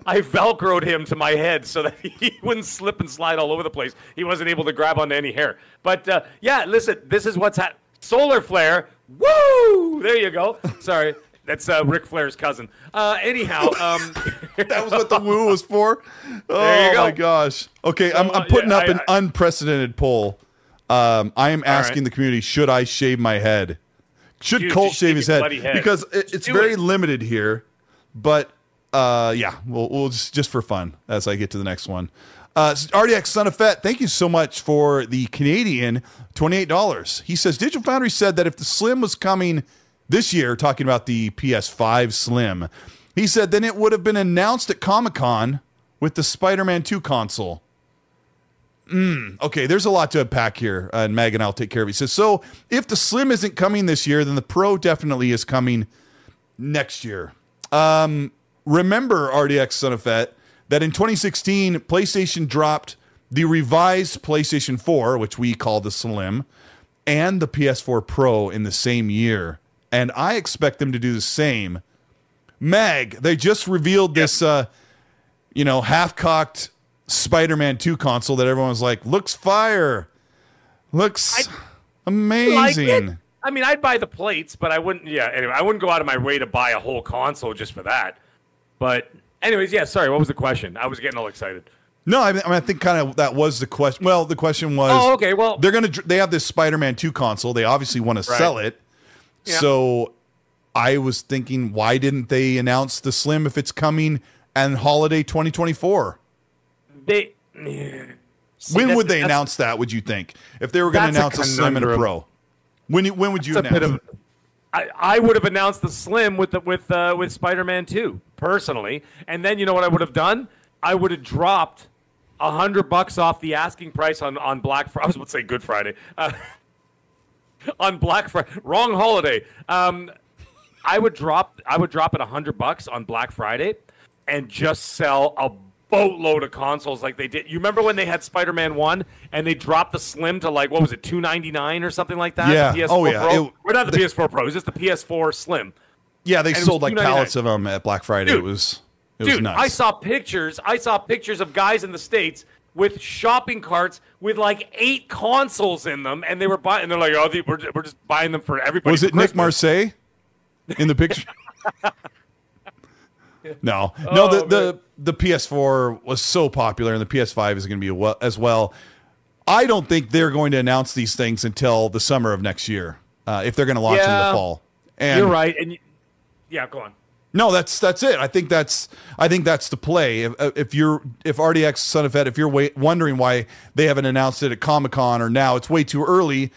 I Velcroed him to my head so that he wouldn't slip and slide all over the place. He wasn't able to grab onto any hair. But, yeah, listen, this is what's happening. Solar flare. Woo! There you go. Sorry. That's Ric Flair's cousin. Anyhow. That was what the woo was for? Oh, my gosh. Okay, so, I'm putting up an unprecedented poll. I am asking the community, should I shave my head? Should Colt shave his head? Because it's very limited here, but... yeah, we'll just for fun as I get to the next one. RDX Son of Fett, thank you so much for the Canadian $28. He says Digital Foundry said that if the Slim was coming this year, talking about the PS5 Slim, he said then it would have been announced at Comic-Con with the Spider-Man 2 console. Okay, there's a lot to unpack here, and Mag and I'll take care of it. He says, so if the Slim isn't coming this year, then the Pro definitely is coming next year. Remember, RDX Son of Fett, that in 2016, PlayStation dropped the revised PlayStation 4, which we call the Slim, and the PS4 Pro in the same year. And I expect them to do the same. Mag, they just revealed this, half-cocked Spider-Man 2 console that everyone's like, looks fire. Looks amazing. Like it. I mean, I'd buy the plates, but I wouldn't. Yeah, anyway, I wouldn't go out of my way to buy a whole console just for that. But anyways, yeah, sorry, what was the question? I was getting all excited. No, I mean, I think kind of that was the question. Well, the question was, oh, okay, well, they have this Spider-Man 2 console. They obviously want to sell it. Yeah. So I was thinking, why didn't they announce the Slim if it's coming and holiday 2024? When would they announce that, would you think? If they were going to announce a Slim and a Pro. When would you announce it? I would have announced the Slim with Spider-Man 2 personally, and then you know what I would have done? I would have dropped $100 off the asking price on Black Friday. I was about to say Good Friday. On Black Friday, wrong holiday. I would drop it $100 on Black Friday, and just sell a boatload of consoles like they did. You remember when they had Spider-Man 1 and they dropped the Slim to like, what was it, $299 or something like that? Yeah. The PS4 Pro? Or not the PS4 Pro. It was just the PS4 Slim. Yeah, they sold like pallets of them at Black Friday. Dude, it was nuts. I saw pictures of guys in the States with shopping carts with like 8 consoles in them, and they were buying. And they're like, oh, we're just buying them for everybody. Was it Nick Marseille in the picture? No, the PS4 was so popular, and the PS5 is going to be as well. I don't think they're going to announce these things until the summer of next year, if they're going to launch in the fall. And you're right, and go on. No, that's it. I think that's the play. If RDX Son of Fett, if you're wondering why they haven't announced it at Comic-Con or now, it's way too early.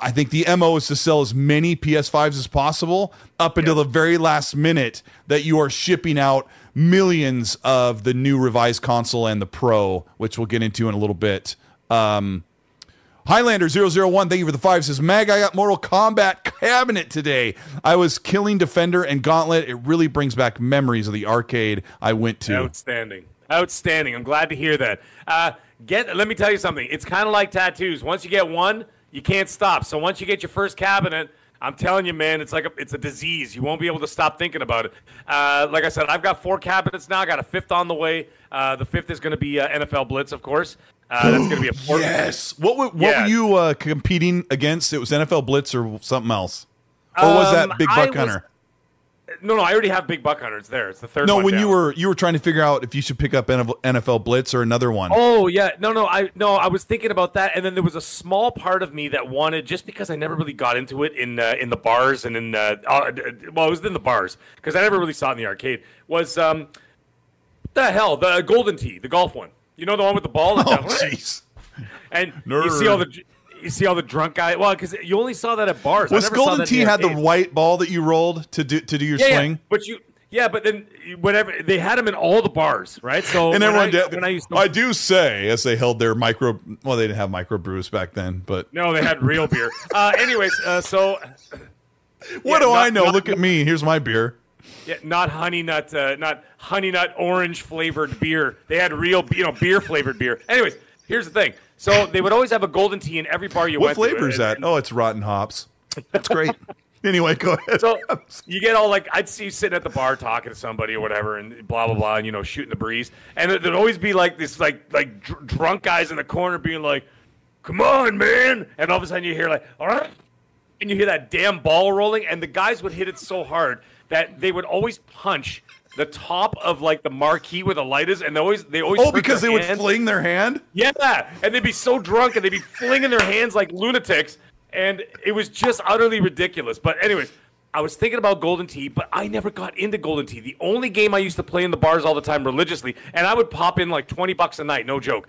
I think the MO is to sell as many PS5s as possible up until the very last minute that you are shipping out millions of the new revised console and the Pro, which we'll get into in a little bit. Highlander001, thank you for the 5, says, Mag, I got Mortal Kombat cabinet today. I was killing Defender and Gauntlet. It really brings back memories of the arcade I went to. Outstanding. I'm glad to hear that. Let me tell you something. It's kind of like tattoos. Once you get one, you can't stop. So once you get your first cabinet, I'm telling you, man, it's like it's a disease. You won't be able to stop thinking about it. Like I said, I've got 4 cabinets now. I got a 5th on the way. The 5th is going to be NFL Blitz, of course. That's going to be a port. Yes. What were you competing against? It was NFL Blitz or something else, or was that Big Buck Hunter? No, I already have Big Buck Hunter. It's there. It's the third one. No, when you were trying to figure out if you should pick up NFL Blitz or another one. Oh, yeah. No, I was thinking about that, and then there was a small part of me that wanted, just because I never really got into it in the bars and in well, it was in the bars because I never really saw it in the arcade, was what the hell, the Golden Tee, the golf one. You know, the one with the ball? Oh, jeez. And nerd. You see all the drunk guys. Well, because you only saw that at bars. Was Golden Tee had the white ball that you rolled to do your swing? Yeah, but then whatever, they had them in all the bars, right? So and everyone I do say, as they held their micro. Well, they didn't have micro brews back then, but no, they had real beer. Anyways, so what do I know? Look at me. Here's my beer. Yeah, not honey nut orange flavored beer. They had real, beer flavored beer. Anyways, here's the thing. So they would always have a Golden Tee in every bar you went to. What flavor is that? Oh, it's rotten hops. That's great. Anyway, go ahead. So you get all like, I'd see you sitting at the bar talking to somebody or whatever, and blah blah blah, and shooting the breeze, and there'd always be like this like drunk guys in the corner being like, "Come on, man!" And all of a sudden you hear like, "All right," and you hear that damn ball rolling, and the guys would hit it so hard that they would always punch the top of like the marquee where the light is, and they always oh, because they would fling their hand? Yeah, and they'd be so drunk and they'd be flinging their hands like lunatics, and it was just utterly ridiculous. But anyways, I was thinking about Golden Tee, but I never got into Golden Tee. The only game I used to play in the bars all the time religiously, and I would pop in like $20 a night, no joke.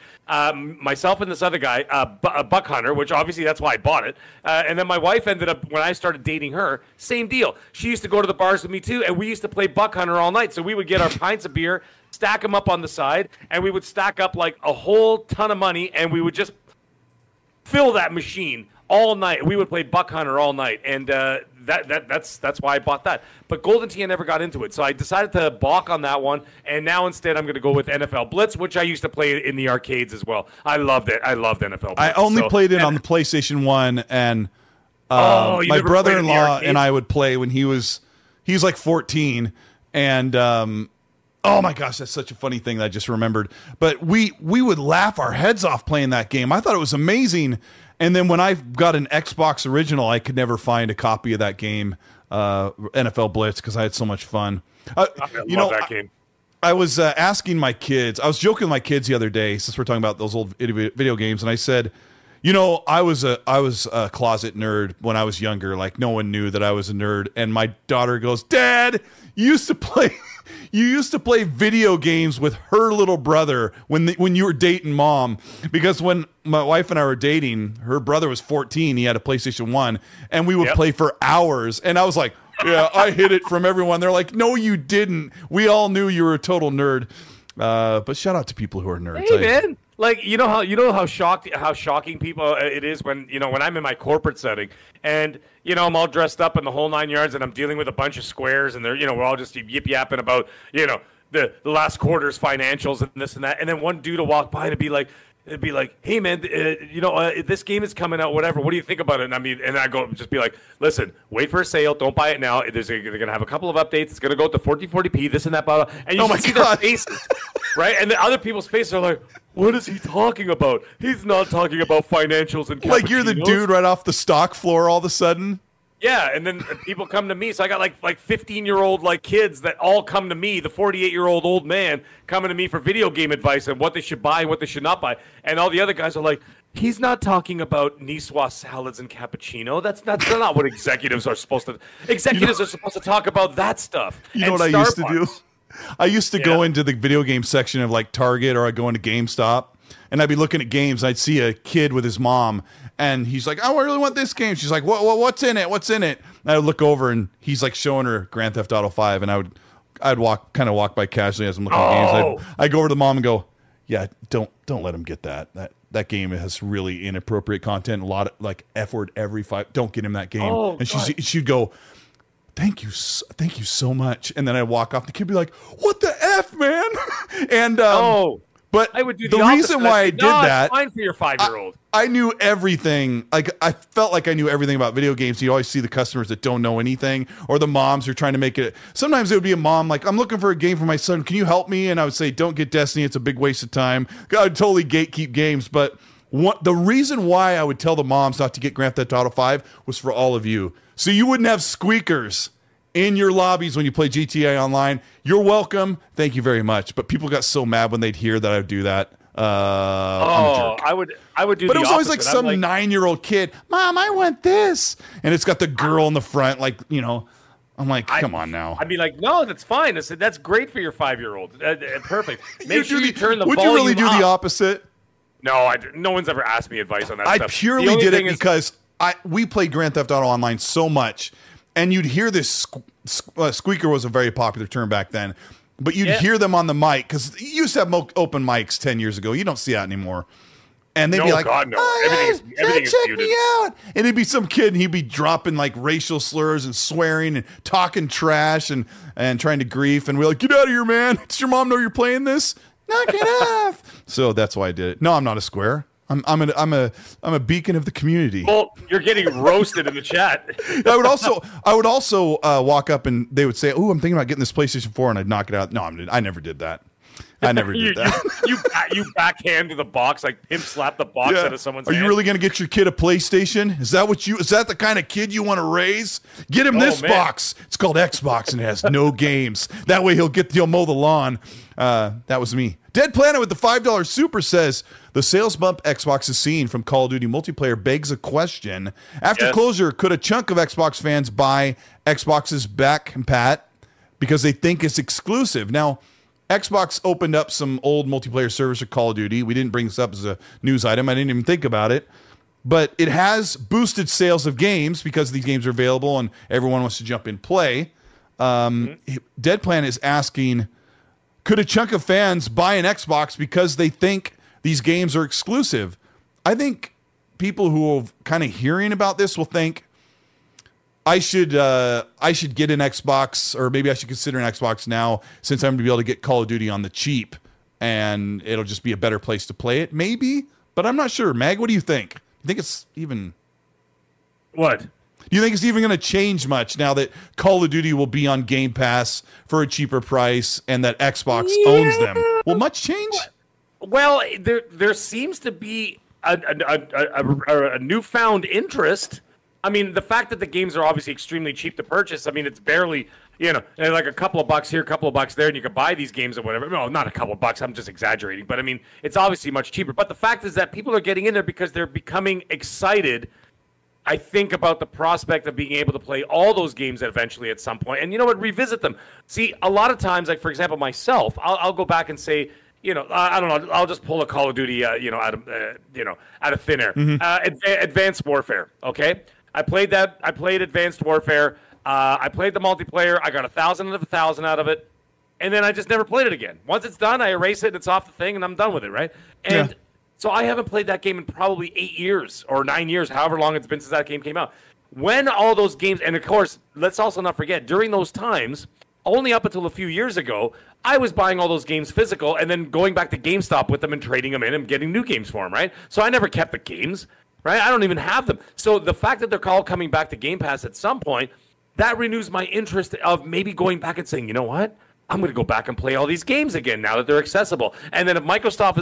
Myself and this other guy, Buck Hunter, which obviously that's why I bought it. And then my wife ended up, when I started dating her, same deal. She used to go to the bars with me too, and we used to play Buck Hunter all night. So we would get our pints of beer, stack them up on the side, and we would stack up like a whole ton of money, and we would just fill that machine all night. We would play Buck Hunter all night, and that's why I bought that. But Golden Tee, I never got into it, so I decided to balk on that one. And now instead, I'm going to go with NFL Blitz, which I used to play in the arcades as well. I loved it. I loved NFL Blitz. I only played it on the PlayStation 1, and my brother-in-law and I would play when he's like 14, and oh my gosh, that's such a funny thing that I just remembered. But we would laugh our heads off playing that game. I thought it was amazing. And then when I got an Xbox original, I could never find a copy of that game, NFL Blitz, because I had so much fun. That game. I was asking my kids. I was joking with my kids the other day, since we're talking about those old video games, and I said, I was a closet nerd when I was younger. Like, no one knew that I was a nerd. And my daughter goes, "Dad, you used to play video games with her little brother when you were dating Mom." Because when my wife and I were dating, her brother was 14. He had a PlayStation 1, and we would play for hours. And I was like, "Yeah, I hid it from everyone." They're like, "No, you didn't. We all knew you were a total nerd." But shout out to people who are nerds. Hey, man. Like, you know how shocking people it is when I'm in my corporate setting and I'm all dressed up in the whole nine yards and I'm dealing with a bunch of squares and they're we're all just yip yapping about the last quarter's financials and this and that, and then one dude will walk by and it'd be like, "Hey, man, this game is coming out, whatever. What do you think about it?" And I mean, and I go just be like, "Listen, wait for a sale. Don't buy it now. They're going to have a couple of updates. It's going to go to 1440p, this and that, blah, blah." And you see their faces, right? And the other people's faces are like, "What is he talking about? He's not talking about financials and cappuccinos." Like you're the dude right off the stock floor all of a sudden. Yeah, and then people come to me. So I got like 15-year-old like kids that all come to me, the 48-year-old old man coming to me for video game advice and what they should buy and what they should not buy. And all the other guys are like, "He's not talking about Niçoise salads and cappuccino. That's not what executives are supposed to. Executives are supposed to talk about that stuff." You know what Starbucks. I used to do? I used to go into the video game section of like Target, or I'd go into GameStop, and I'd be looking at games, and I'd see a kid with his mom. And he's like, "I really want this game." She's like, "What's in it? What's in it?" And I would look over, and he's like showing her Grand Theft Auto 5. And I'd walk by casually as I'm looking at games. I'd go over to Mom and go, "Yeah, don't let him get that. That game has really inappropriate content. A lot of like F word every five. Don't get him that game." Oh, and she'd go, "Thank you so much." And then I'd walk off. The kid would be like, "What the F, man?" And But I would do the reason why I did that. It's fine for your 5-year-old. I knew everything. Like I felt like I knew everything about video games. You always see the customers that don't know anything, or the moms who are trying to make it. Sometimes it would be a mom like, "I'm looking for a game for my son. Can you help me?" And I would say, "Don't get Destiny. It's a big waste of time." I'd totally gatekeep games. But the reason why I would tell the moms not to get Grand Theft Auto 5 was for all of you, so you wouldn't have squeakers in your lobbies when you play GTA Online. You're welcome. Thank you very much. But people got so mad when they'd hear that I would do that. I would do. But it was always like some like 9-year-old kid. Mom, I want this, and it's got the girl in the front. Like, you know, I'm like, come on now. I'd be like, no, that's fine. That's great for your 5-year-old. Perfect. Make sure you turn the volume up. Would you really do the opposite? No, no one's ever asked me advice on that stuff. I purely did it because we played Grand Theft Auto Online so much, and you'd hear this squeaker was a very popular term back then. But you'd hear them on the mic because you used to have open mics 10 years ago. You don't see that anymore. And they'd be like, God, no. Everything is check muted. Me out. And it'd be some kid, and he'd be dropping like racial slurs and swearing and talking trash and trying to grief. And we're like, get out of here, man. Does your mom know you're playing this? Knock it off. So that's why I did it. No, I'm not a square. I'm a beacon of the community. Well, you're getting roasted in the chat. I would also walk up and they would say, "Oh, I'm thinking about getting this PlayStation 4," and I'd knock it out. No, I never did that. I never did that. You backhand the box, like pimp slap the box out of someone's hand. Are you really going to get your kid a PlayStation? Is that the kind of kid you want to raise? Get him this box. It's called Xbox and it has no games. That way he'll mow the lawn. That was me. Dead Planet with the $5 super says, the sales bump Xbox has seen from Call of Duty multiplayer begs a question. After closure, could a chunk of Xbox fans buy Xboxes back, Pat, because they think it's exclusive? Now, Xbox opened up some old multiplayer service for Call of Duty. We didn't bring this up as a news item. I didn't even think about it. But it has boosted sales of games because these games are available and everyone wants to jump in play. Dead Planet is asking, could a chunk of fans buy an Xbox because they think these games are exclusive? I think people who are kind of hearing about this will think, I should get an Xbox, or maybe I should consider an Xbox now since I'm going to be able to get Call of Duty on the cheap, and it'll just be a better place to play it, maybe. But I'm not sure. Mag, what do you think? You think it's even... What? Do you think it's even going to change much now that Call of Duty will be on Game Pass for a cheaper price and that Xbox owns them? Will much change? Well, there seems to be a newfound interest. I mean, the fact that the games are obviously extremely cheap to purchase. I mean, it's barely, you know, like a couple of bucks here, a couple of bucks there, and you can buy these games or whatever. No, not a couple of bucks. I'm just exaggerating. But, I mean, it's obviously much cheaper. But the fact is that people are getting in there because they're becoming excited, I think, about the prospect of being able to play all those games eventually at some point. And, you know what, revisit them. See, a lot of times, like, for example, myself, I'll go back and say, you know, I don't know, I'll just pull a Call of Duty, out of thin air. Mm-hmm. Advanced Warfare, okay? I played that. I played Advanced Warfare. I played the multiplayer. I got 1,000 out of 1,000 out of it, and then I just never played it again. Once it's done, I erase it, and it's off the thing, and I'm done with it, right? And so I haven't played that game in probably 8 years or 9 years, however long it's been since that game came out. When all those games, and of course, let's also not forget, during those times, only up until a few years ago, I was buying all those games physical and then going back to GameStop with them and trading them in and getting new games for them, right? So I never kept the games. Right? I don't even have them. So the fact that they're all coming back to Game Pass at some point, that renews my interest of maybe going back and saying, you know what? I'm going to go back and play all these games again now that they're accessible. And then if Microsoft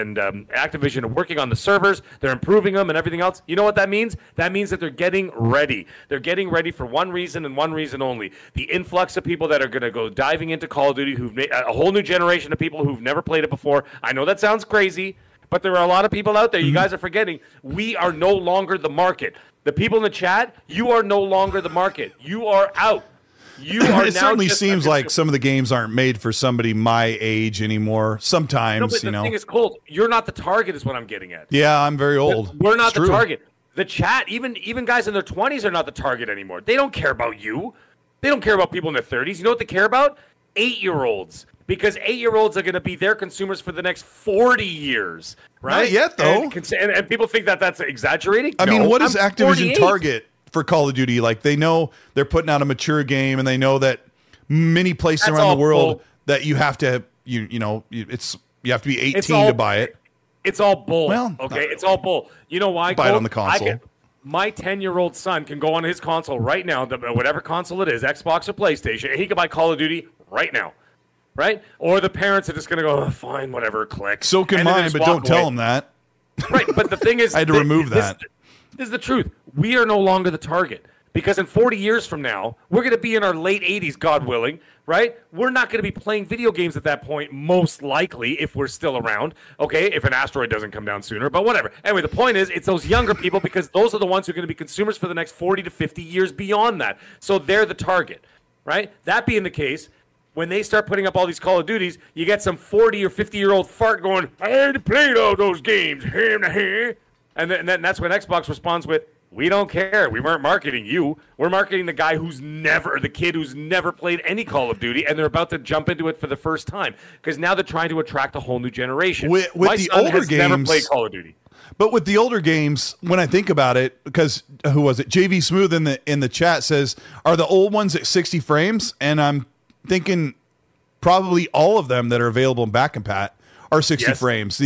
and Activision are working on the servers, they're improving them and everything else, you know what that means? That means that they're getting ready. They're getting ready for one reason and one reason only. The influx of people that are going to go diving into Call of Duty, who've a whole new generation of people who've never played it before. I know that sounds crazy. But there are a lot of people out there. You guys are forgetting. We are no longer the market. The people in the chat, you are no longer the market. You are out. You are it now certainly just seems like some of the games aren't made for somebody my age anymore. Sometimes, no, but you know. The thing is, Colt, you're not the target is what I'm getting at. Yeah, I'm very old. We're not the target. The chat, even guys in their 20s are not the target anymore. They don't care about you. They don't care about people in their 30s. You know what they care about? 8-year-olds. Because 8-year-olds are going to be their consumers for the next 40 years, right? Not yet, though. And people think that that's exaggerating. I mean, what is Activision 48? Target for Call of Duty? Like, they know they're putting out a mature game, and they know that many places that's around the world that you have to, you have to be 18 to buy it. It's all bull. Well, okay, really. It's all bull. You know why? Buy it on the console. My 10-year-old son can go on his console right now, whatever console it is, Xbox or PlayStation, and he can buy Call of Duty right now. Right? Or the parents are just going to go, fine, whatever, click. So can mine, but don't tell them that. Right, but the thing is... I had to remove that. This is the truth. We are no longer the target. Because in 40 years from now, we're going to be in our late 80s, God willing, right? We're not going to be playing video games at that point, most likely, if we're still around, okay, if an asteroid doesn't come down sooner, but whatever. Anyway, the point is, it's those younger people because those are the ones who are going to be consumers for the next 40 to 50 years beyond that. So they're the target, right? That being the case, when they start putting up all these Call of Duties, you get some 40 or 50-year-old fart going, I already played all those games, and then that's when Xbox responds with, we don't care. We weren't marketing you. We're marketing the guy who's never, the kid who's never played any Call of Duty, and they're about to jump into it for the first time because now they're trying to attract a whole new generation. My the son older has games, never played Call of Duty. But with the older games, when I think about it, because who was it? JV Smooth in the chat says, "Are the old ones at 60 frames?" And I'm thinking probably all of them that are available in Backcompat are 60 frames.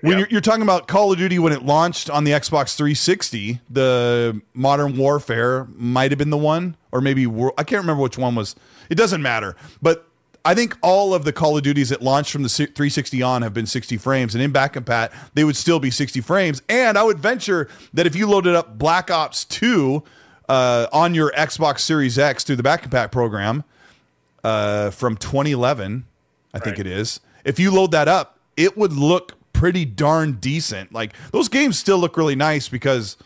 When you're talking about Call of Duty when it launched on the Xbox 360, the Modern Warfare might have been the one, or maybe I can't remember which one was. It doesn't matter. But I think all of the Call of Duties that launched from the 360 on have been 60 frames, and in Backcompat, they would still be 60 frames. And I would venture that if you loaded up Black Ops 2 on your Xbox Series X through the Backcompat program from 2011, I think it is, if you load that up, it would look pretty darn decent. Like, those games still look really nice because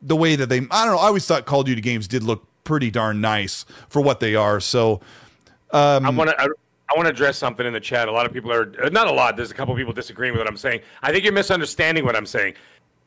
the way that they, I don't know, I always thought Call of Duty games did look pretty darn nice for what they are. So I want to address something in the chat. A lot of people are, not a lot, there's a couple of people disagreeing with what I'm saying. I think you're misunderstanding what I'm saying.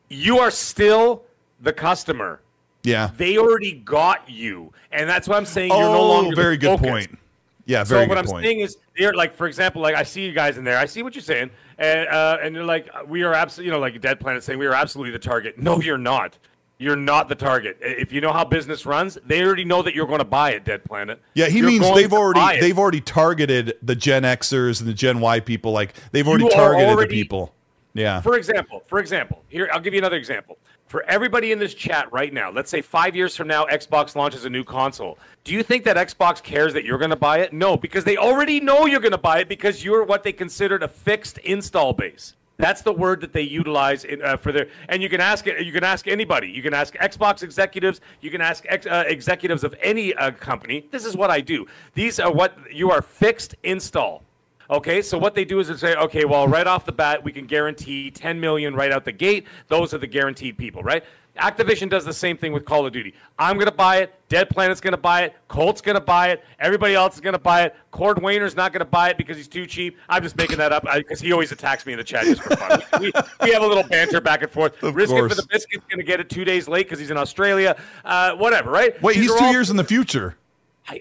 You are still the customer. Yeah, they already got you, and that's what I'm saying. You're no longer very good focus. Point Yeah, very so what I'm point. Saying is, they're like, for example, like I see you guys in there. I see what you're saying, and you're like, we are absolutely, you know, like Dead Planet saying, we are absolutely the target. No, you're not. You're not the target. If you know how business runs, they already know that you're going to buy it, Dead Planet. Yeah, he means they've already targeted the Gen Xers and the Gen Y people. Like, they've already targeted the people. Yeah. For example, here I'll give you another example. For everybody in this chat right now, let's say 5 years from now, Xbox launches a new console. Do you think that Xbox cares that you're going to buy it? No, because they already know you're going to buy it because you're what they considered a fixed install base. That's the word that they utilize for their. And you can ask it. You can ask anybody. You can ask Xbox executives. You can ask executives of any company. This is what I do. These are what you are fixed install. Okay, so what they do is they say, okay, well, right off the bat, we can guarantee 10 million right out the gate. Those are the guaranteed people, right? Activision does the same thing with Call of Duty. I'm going to buy it. Dead Planet's going to buy it. Colt's going to buy it. Everybody else is going to buy it. Cord Wayner's not going to buy it because he's too cheap. I'm just making that up because he always attacks me in the chat just for fun. we have a little banter back and forth. Risk It for the Biscuit's going to get it 2 days late because he's in Australia. Whatever, right? Wait, he's 2 years in the future.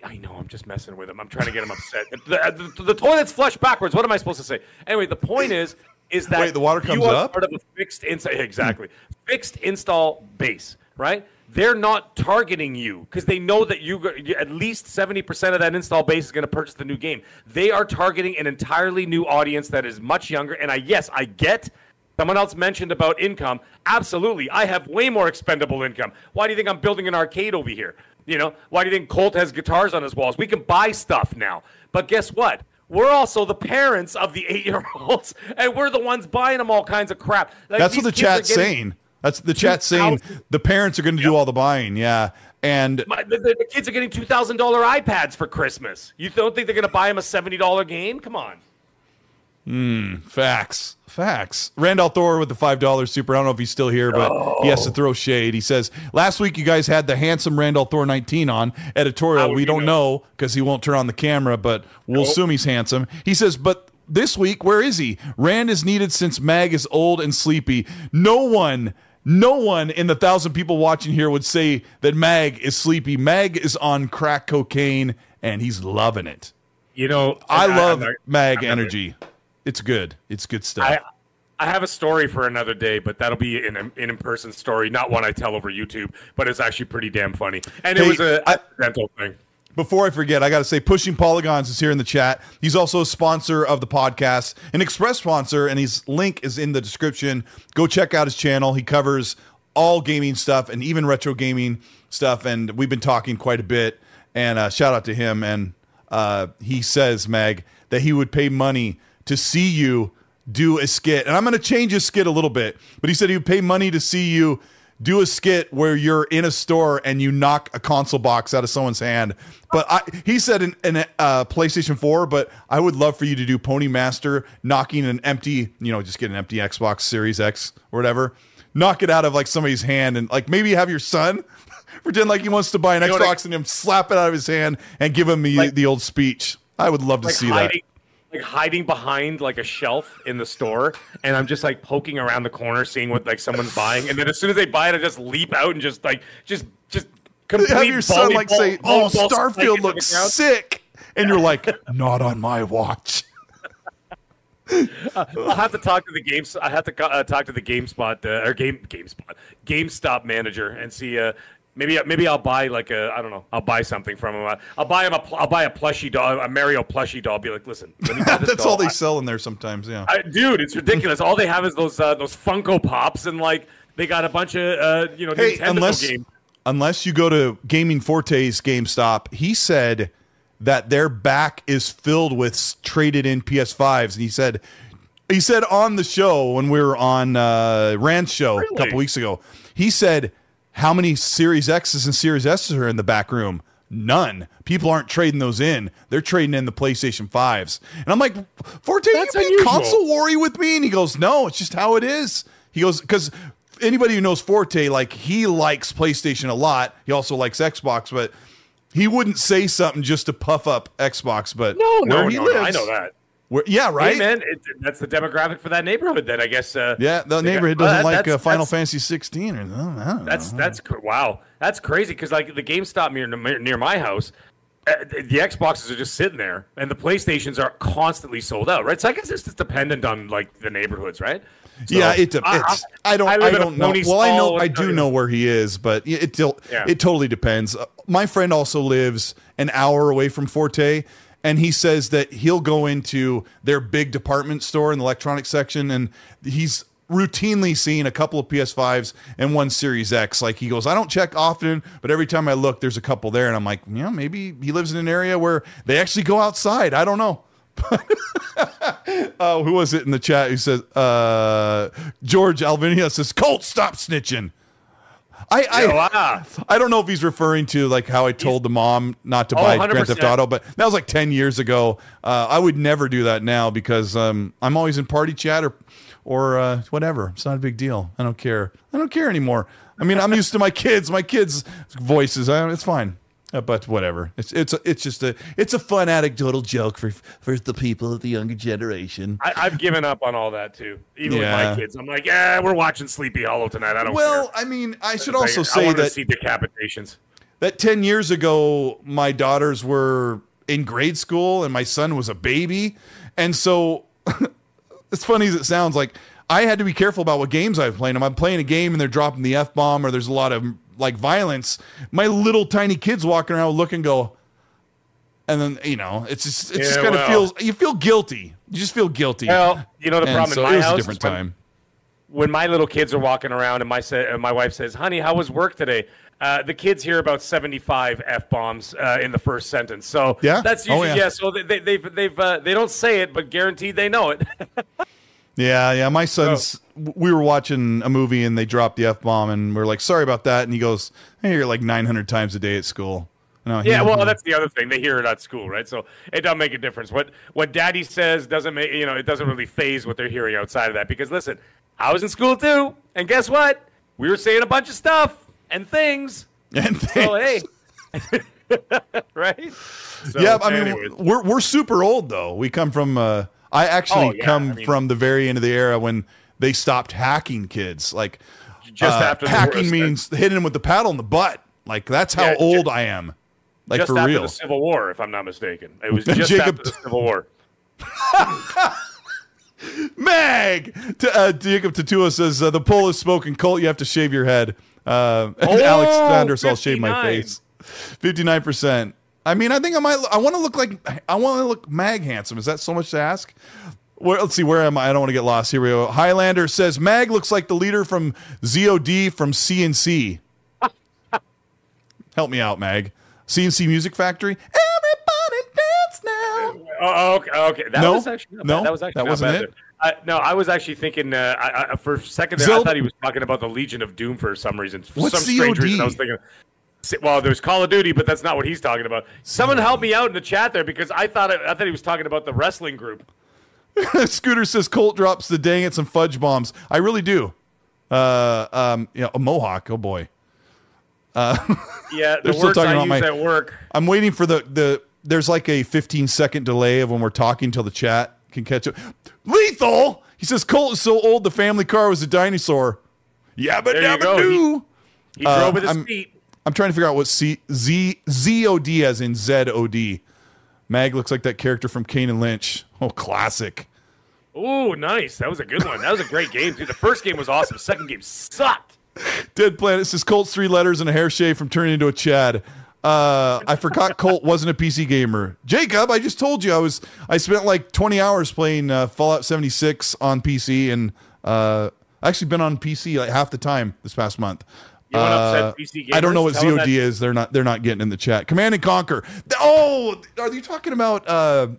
I know, I'm just messing with him. I'm trying to get him upset. The toilet's flushed backwards. What am I supposed to say? Anyway, the point is that wait, the water comes up? Part of a fixed install, exactly. Fixed install base, right? They're not targeting you because they know that you at least 70% of that install base is going to purchase the new game. They are targeting an entirely new audience that is much younger. And I get. Someone else mentioned about income. Absolutely. I have way more expendable income. Why do you think I'm building an arcade over here? You know, why do you think Colt has guitars on his walls? We can buy stuff now. But guess what? We're also the parents of the 8-year-olds, and we're the ones buying them all kinds of crap. Like, that's what the chat's saying. That's the chat saying the parents are going to do all the buying. Yeah. And the kids are getting $2,000 iPads for Christmas. You don't think they're going to buy them a $70 game? Come on. Facts. Randall Thor with the $5 super. I don't know if he's still here, but he has to throw shade. He says, last week you guys had the handsome Randall Thor 19 on editorial. We don't know because he won't turn on the camera, but we'll assume he's handsome. He says, but this week, where is he? Rand is needed since Mag is old and sleepy. No one in the 1,000 people watching here would say that Mag is sleepy. Mag is on crack cocaine and he's loving it. You know, I love Mag energy. It's good. It's good stuff. I have a story for another day, but that'll be an in-person story, not one I tell over YouTube, but it's actually pretty damn funny. And it was an accidental thing. Before I forget, I got to say, Pushing Polygons is here in the chat. He's also a sponsor of the podcast, an Express sponsor, and his link is in the description. Go check out his channel. He covers all gaming stuff and even retro gaming stuff, and we've been talking quite a bit. And shout out to him. And he says, Mag, that he would pay money to see you do a skit. And I'm going to change his skit a little bit. But he said he would pay money to see you do a skit where you're in a store and you knock a console box out of someone's hand. But he said in PlayStation 4, but I would love for you to do Pony Master knocking an empty, you know, just get an empty Xbox Series X or whatever, knock it out of like somebody's hand, and like maybe have your son pretend like he wants to buy an Xbox and him slap it out of his hand and give him the old speech. I would love to see that. Like hiding behind like a shelf in the store, and I'm just like poking around the corner, seeing what like someone's buying, and then as soon as they buy it, I just leap out and just like just complete. Have your son like say, "Oh, Starfield looks sick," and you're like, "Not on my watch." I'll have to talk to the games. I have to talk to the GameSpot or GameStop manager and see. Maybe I'll buy like a, I don't know, I'll buy something from him. I'll buy a plushie doll, a Mario plushie doll. I'll be like, listen, let me buy this doll. All they sell in there sometimes, yeah. Dude, it's ridiculous. All they have is those Funko Pops, and like they got a bunch of Nintendo games. Unless you go to Gaming Forte's GameStop, he said that their back is filled with traded in PS5s, and he said on the show when we were on Rand's show a couple weeks ago, he said, how many Series X's and Series S's are in the back room? None. People aren't trading those in. They're trading in the PlayStation 5s. And I'm like, Forte, that's you being console worry with me? And he goes, no, it's just how it is. He goes, because anybody who knows Forte, like, he likes PlayStation a lot. He also likes Xbox, but he wouldn't say something just to puff up Xbox. But where he lives, I know that. Yeah, right? Hey, man, that's the demographic for that neighborhood then, I guess. Yeah, the neighborhood doesn't like Final Fantasy 16 or something. Wow. That's crazy because like the GameStop near my house, the Xboxes are just sitting there, and the PlayStations are constantly sold out, right? So I guess it's just dependent on like the neighborhoods, right? So, yeah, it depends. I don't know. Well, I do know where he is, but it totally depends. My friend also lives an hour away from Forte, and he says that he'll go into their big department store in the electronics section, and he's routinely seeing a couple of PS5s and one Series X. Like, he goes, I don't check often, but every time I look, there's a couple there. And I'm like, yeah, maybe he lives in an area where they actually go outside. I don't know. Oh, who was it in the chat who says, George Alvinia says, Colt, stop snitching. I don't know if he's referring to like how I told the mom not to buy 100%. Grand Theft Auto, but that was like 10 years ago. I would never do that now because I'm always in party chat or whatever. It's not a big deal. I don't care. I don't care anymore. I mean, I'm used to my kids' voices. It's fine. But whatever. It's just a fun anecdotal joke for the people of the younger generation. I've given up on all that too. Even with my kids, I'm like, yeah, we're watching Sleepy Hollow tonight. I don't care. Well, I mean, I should also say that I want to see decapitations. That 10 years ago, my daughters were in grade school and my son was a baby, and so as funny as it sounds, like I had to be careful about what games I was playing. If I'm playing a game and they're dropping the F-bomb or there's a lot of like violence, my little tiny kids walking around look and go, and then, you know, you feel guilty. You just feel guilty. Well, you know, the problem in my house, when my little kids are walking around and my wife says, honey, how was work today? The kids hear about 75 F-bombs in the first sentence. So that's usually, so they don't say it, but guaranteed they know it. Yeah. My son's, we were watching a movie and they dropped the F-bomb and we're like, sorry about that. And he goes, I hear it like 900 times a day at school. That's the other thing. They hear it at school, right? So it doesn't make a difference. What daddy says doesn't make, it doesn't really phase what they're hearing outside of that. Because listen, I was in school too. And guess what? We were saying a bunch of stuff and things. So, hey. Right? So, yeah. I mean, we're super old though. We come from, from the very end of the era when they stopped hacking kids. Like, just after hacking means hitting them with the paddle in the butt. Like, that's how old I am. Like, for real. Just after the Civil War, if I'm not mistaken. It was just after the Civil War. Mag! Jacob Tatua says, the poll is spoken. Colt, you have to shave your head. And Alex Sanders, I'll shave my face. 59%. I mean, I think I might. I want to look Mag handsome. Is that so much to ask? Let's see. Where am I? I don't want to get lost. Here we go. Highlander says Mag looks like the leader from ZOD from CNC. Help me out, Mag. CNC Music Factory. Everybody dance now. Oh, okay. Okay. That wasn't it. No, I was actually thinking for a second there, I thought he was talking about the Legion of Doom for some reason. For some strange reason, I was thinking. Well, there's Call of Duty, but that's not what he's talking about. Someone help me out in the chat there, because I thought he was talking about the wrestling group. Scooter says Colt drops the dang it some fudge bombs. I really do. You know, a mohawk. Oh boy. Yeah, the words I use at work. I'm waiting for the. There's like a 15-second delay of when we're talking till the chat can catch up. Lethal. He says Colt is so old the family car was a dinosaur. Yeah, but do. He drove with his feet. I'm trying to figure out what Z-O-D as in Z-O-D. Mag looks like that character from Kane and Lynch. Oh, classic. Oh, nice. That was a good one. That was a great game, dude. The first game was awesome. The second game sucked. Dead Planet says Colt's three letters and a hair shave from turning into a Chad. I forgot Colt wasn't a PC gamer. Jacob, I just told you I spent like 20 hours playing Fallout 76 on PC, and actually been on PC like half the time this past month. I don't know what ZOD is. They're not getting in the chat. Command and Conquer. Oh, are you talking about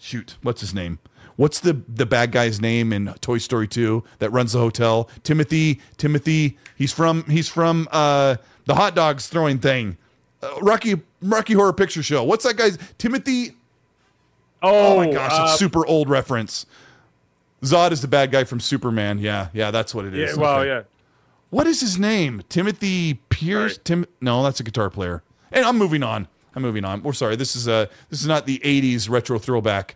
shoot, what's his name? What's the bad guy's name in Toy Story 2 that runs the hotel? Timothy. He's from the hot dogs throwing thing. Rocky Horror Picture Show. What's that guy's Timothy? Oh my gosh, it's super old reference. Zod is the bad guy from Superman. Yeah, that's what it is. Yeah, well, okay. Yeah. What is his name? Timothy Pierce? Right. No, that's a guitar player. And I'm moving on. We're sorry. This is not the 80s retro throwback.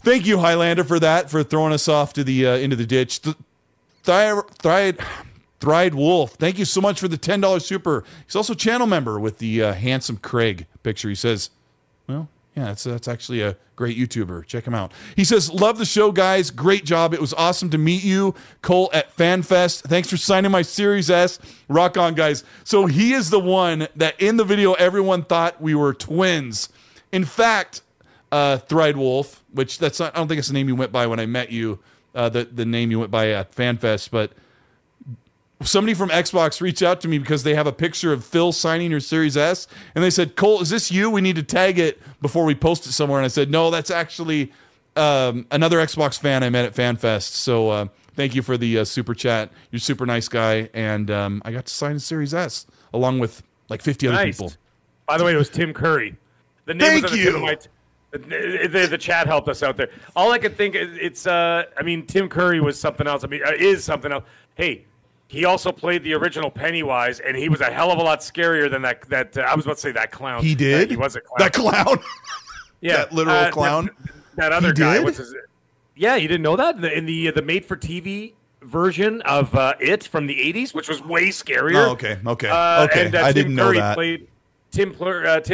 Thank you, Highlander, for that, for throwing us off to the into the ditch. Thride Wolf, thank you so much for the $10 super. He's also a channel member with the Handsome Craig picture. He says, well, yeah, that's actually a great YouTuber. Check him out. He says, love the show, guys. Great job. It was awesome to meet you, Cole, at FanFest. Thanks for signing my Series S. Rock on, guys. So he is the one that in the video everyone thought we were twins. In fact, Thride Wolf, which that's not, I don't think it's the name you went by when I met you, the name you went by at FanFest, but somebody from Xbox reached out to me because they have a picture of Phil signing your Series S, and they said, Cole, is this you? We need to tag it before we post it somewhere. And I said, no, that's actually another Xbox fan I met at FanFest. So thank you for the super chat. You're a super nice guy, and I got to sign a Series S along with like 50 other people. By the way, it was Tim Curry. The name thank you. The chat helped us out there. All I could think is Tim Curry was something else. Is something else. Hey, he also played the original Pennywise, and he was a hell of a lot scarier than that. I was about to say that clown. He did. He was a clown. That clown. Yeah, that literal clown. That other guy. What's his? Yeah, you didn't know that in the made for TV version of it from the 80s, which was way scarier. Oh, okay. Okay, and, I didn't know that. Tim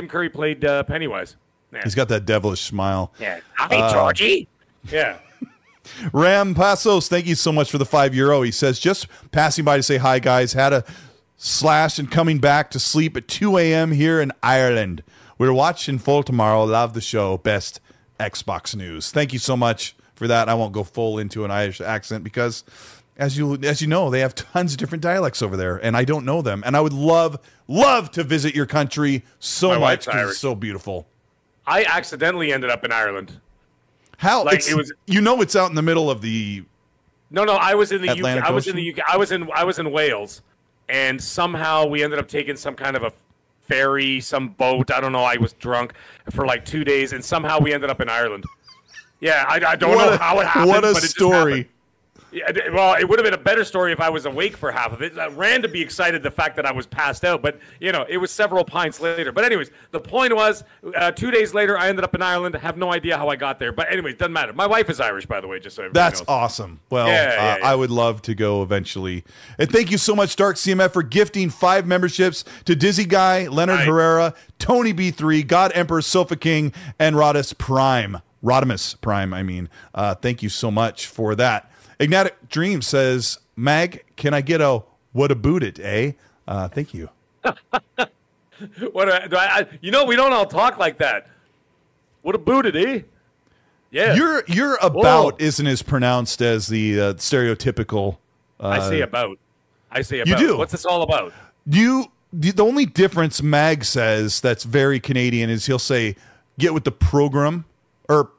Curry played Pennywise. Yeah. He's got that devilish smile. Yeah. Hey, Georgie. Yeah. Ram Passos, thank you so much for the €5. He says, just passing by to say hi, guys. Had a slash and coming back to sleep at 2 a.m. here in Ireland. We're watching full tomorrow. Love the show. Best Xbox news. Thank you so much for that. I won't go full into an Irish accent because, as you know, they have tons of different dialects over there, and I don't know them. And I would love to visit your country so much because it's so beautiful. I accidentally ended up in Ireland. How? Like, it was, it's out in the middle of the. No, I was in the Atlantic UK. I was in the UK. I was in Wales, and somehow we ended up taking some kind of a ferry, some boat. I don't know. I was drunk for like 2 days, and somehow we ended up in Ireland. Yeah, I don't know how it happened. What a story! Yeah, well, it would have been a better story if I was awake for half of it. I ran to be excited the fact that I was passed out, but it was several pints later. But anyways, the point was 2 days later, I ended up in Ireland. I have no idea how I got there, but anyways, doesn't matter. My wife is Irish, by the way, just so everybody knows. That's awesome. Well, I would love to go eventually. And thank you so much, Dark CMF, for gifting 5 memberships to Dizzy Guy, Leonard Herrera, Tony B3, God Emperor, Sofa King, and Rodimus Prime. Thank you so much for that. Ignatic Dream says, Mag, can I get a what a boot it, eh? Thank you. We don't all talk like that. What a boot it, eh? Yeah. You're about isn't as pronounced as the stereotypical. I say about. You do. What's this all about? The only difference Mag says that's very Canadian is he'll say, get with the program. or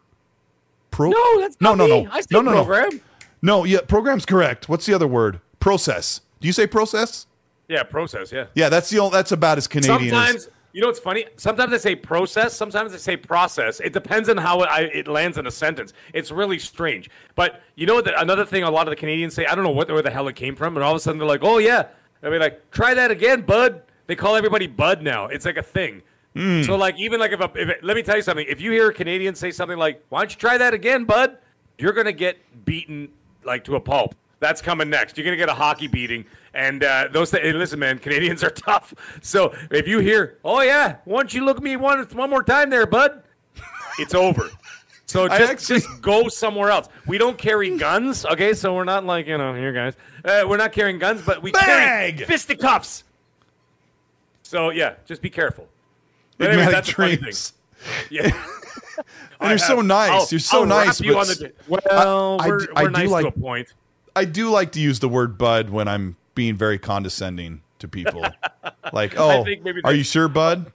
pro? No, that's not me. I say program. No, yeah, program's correct. What's the other word? Process. Do you say process? Yeah, process. Yeah. Yeah, that's the only, that's about as Canadian. Sometimes as, you know what's funny? Sometimes I say process. Sometimes I say process. It depends on how it lands in a sentence. It's really strange. But you know that another thing a lot of the Canadians say. I don't know where the hell it came from, and all of a sudden they're like, "Oh yeah," I mean, like, "Try that again, bud." They call everybody bud now. It's like a thing. Mm. So like, even like if let me tell you something. If you hear a Canadian say something like, "Why don't you try that again, bud?" You're gonna get beaten like to a pulp. That's coming next. You're gonna get a hockey beating, and listen, man, Canadians are tough. So if you hear, "Oh yeah, why don't you look at me one more time there, bud?" It's over. So just go somewhere else. We don't carry guns, okay? So we're not like here, guys. We're not carrying guns, but we carry fisticuffs. So yeah, just be careful. But anyway, that's a funny thing. Yeah. And you're so nice. You're so nice. You on the, well, we're nice to a point. I do like to use the word bud when I'm being very condescending to people. Like, oh, are you sure, bud?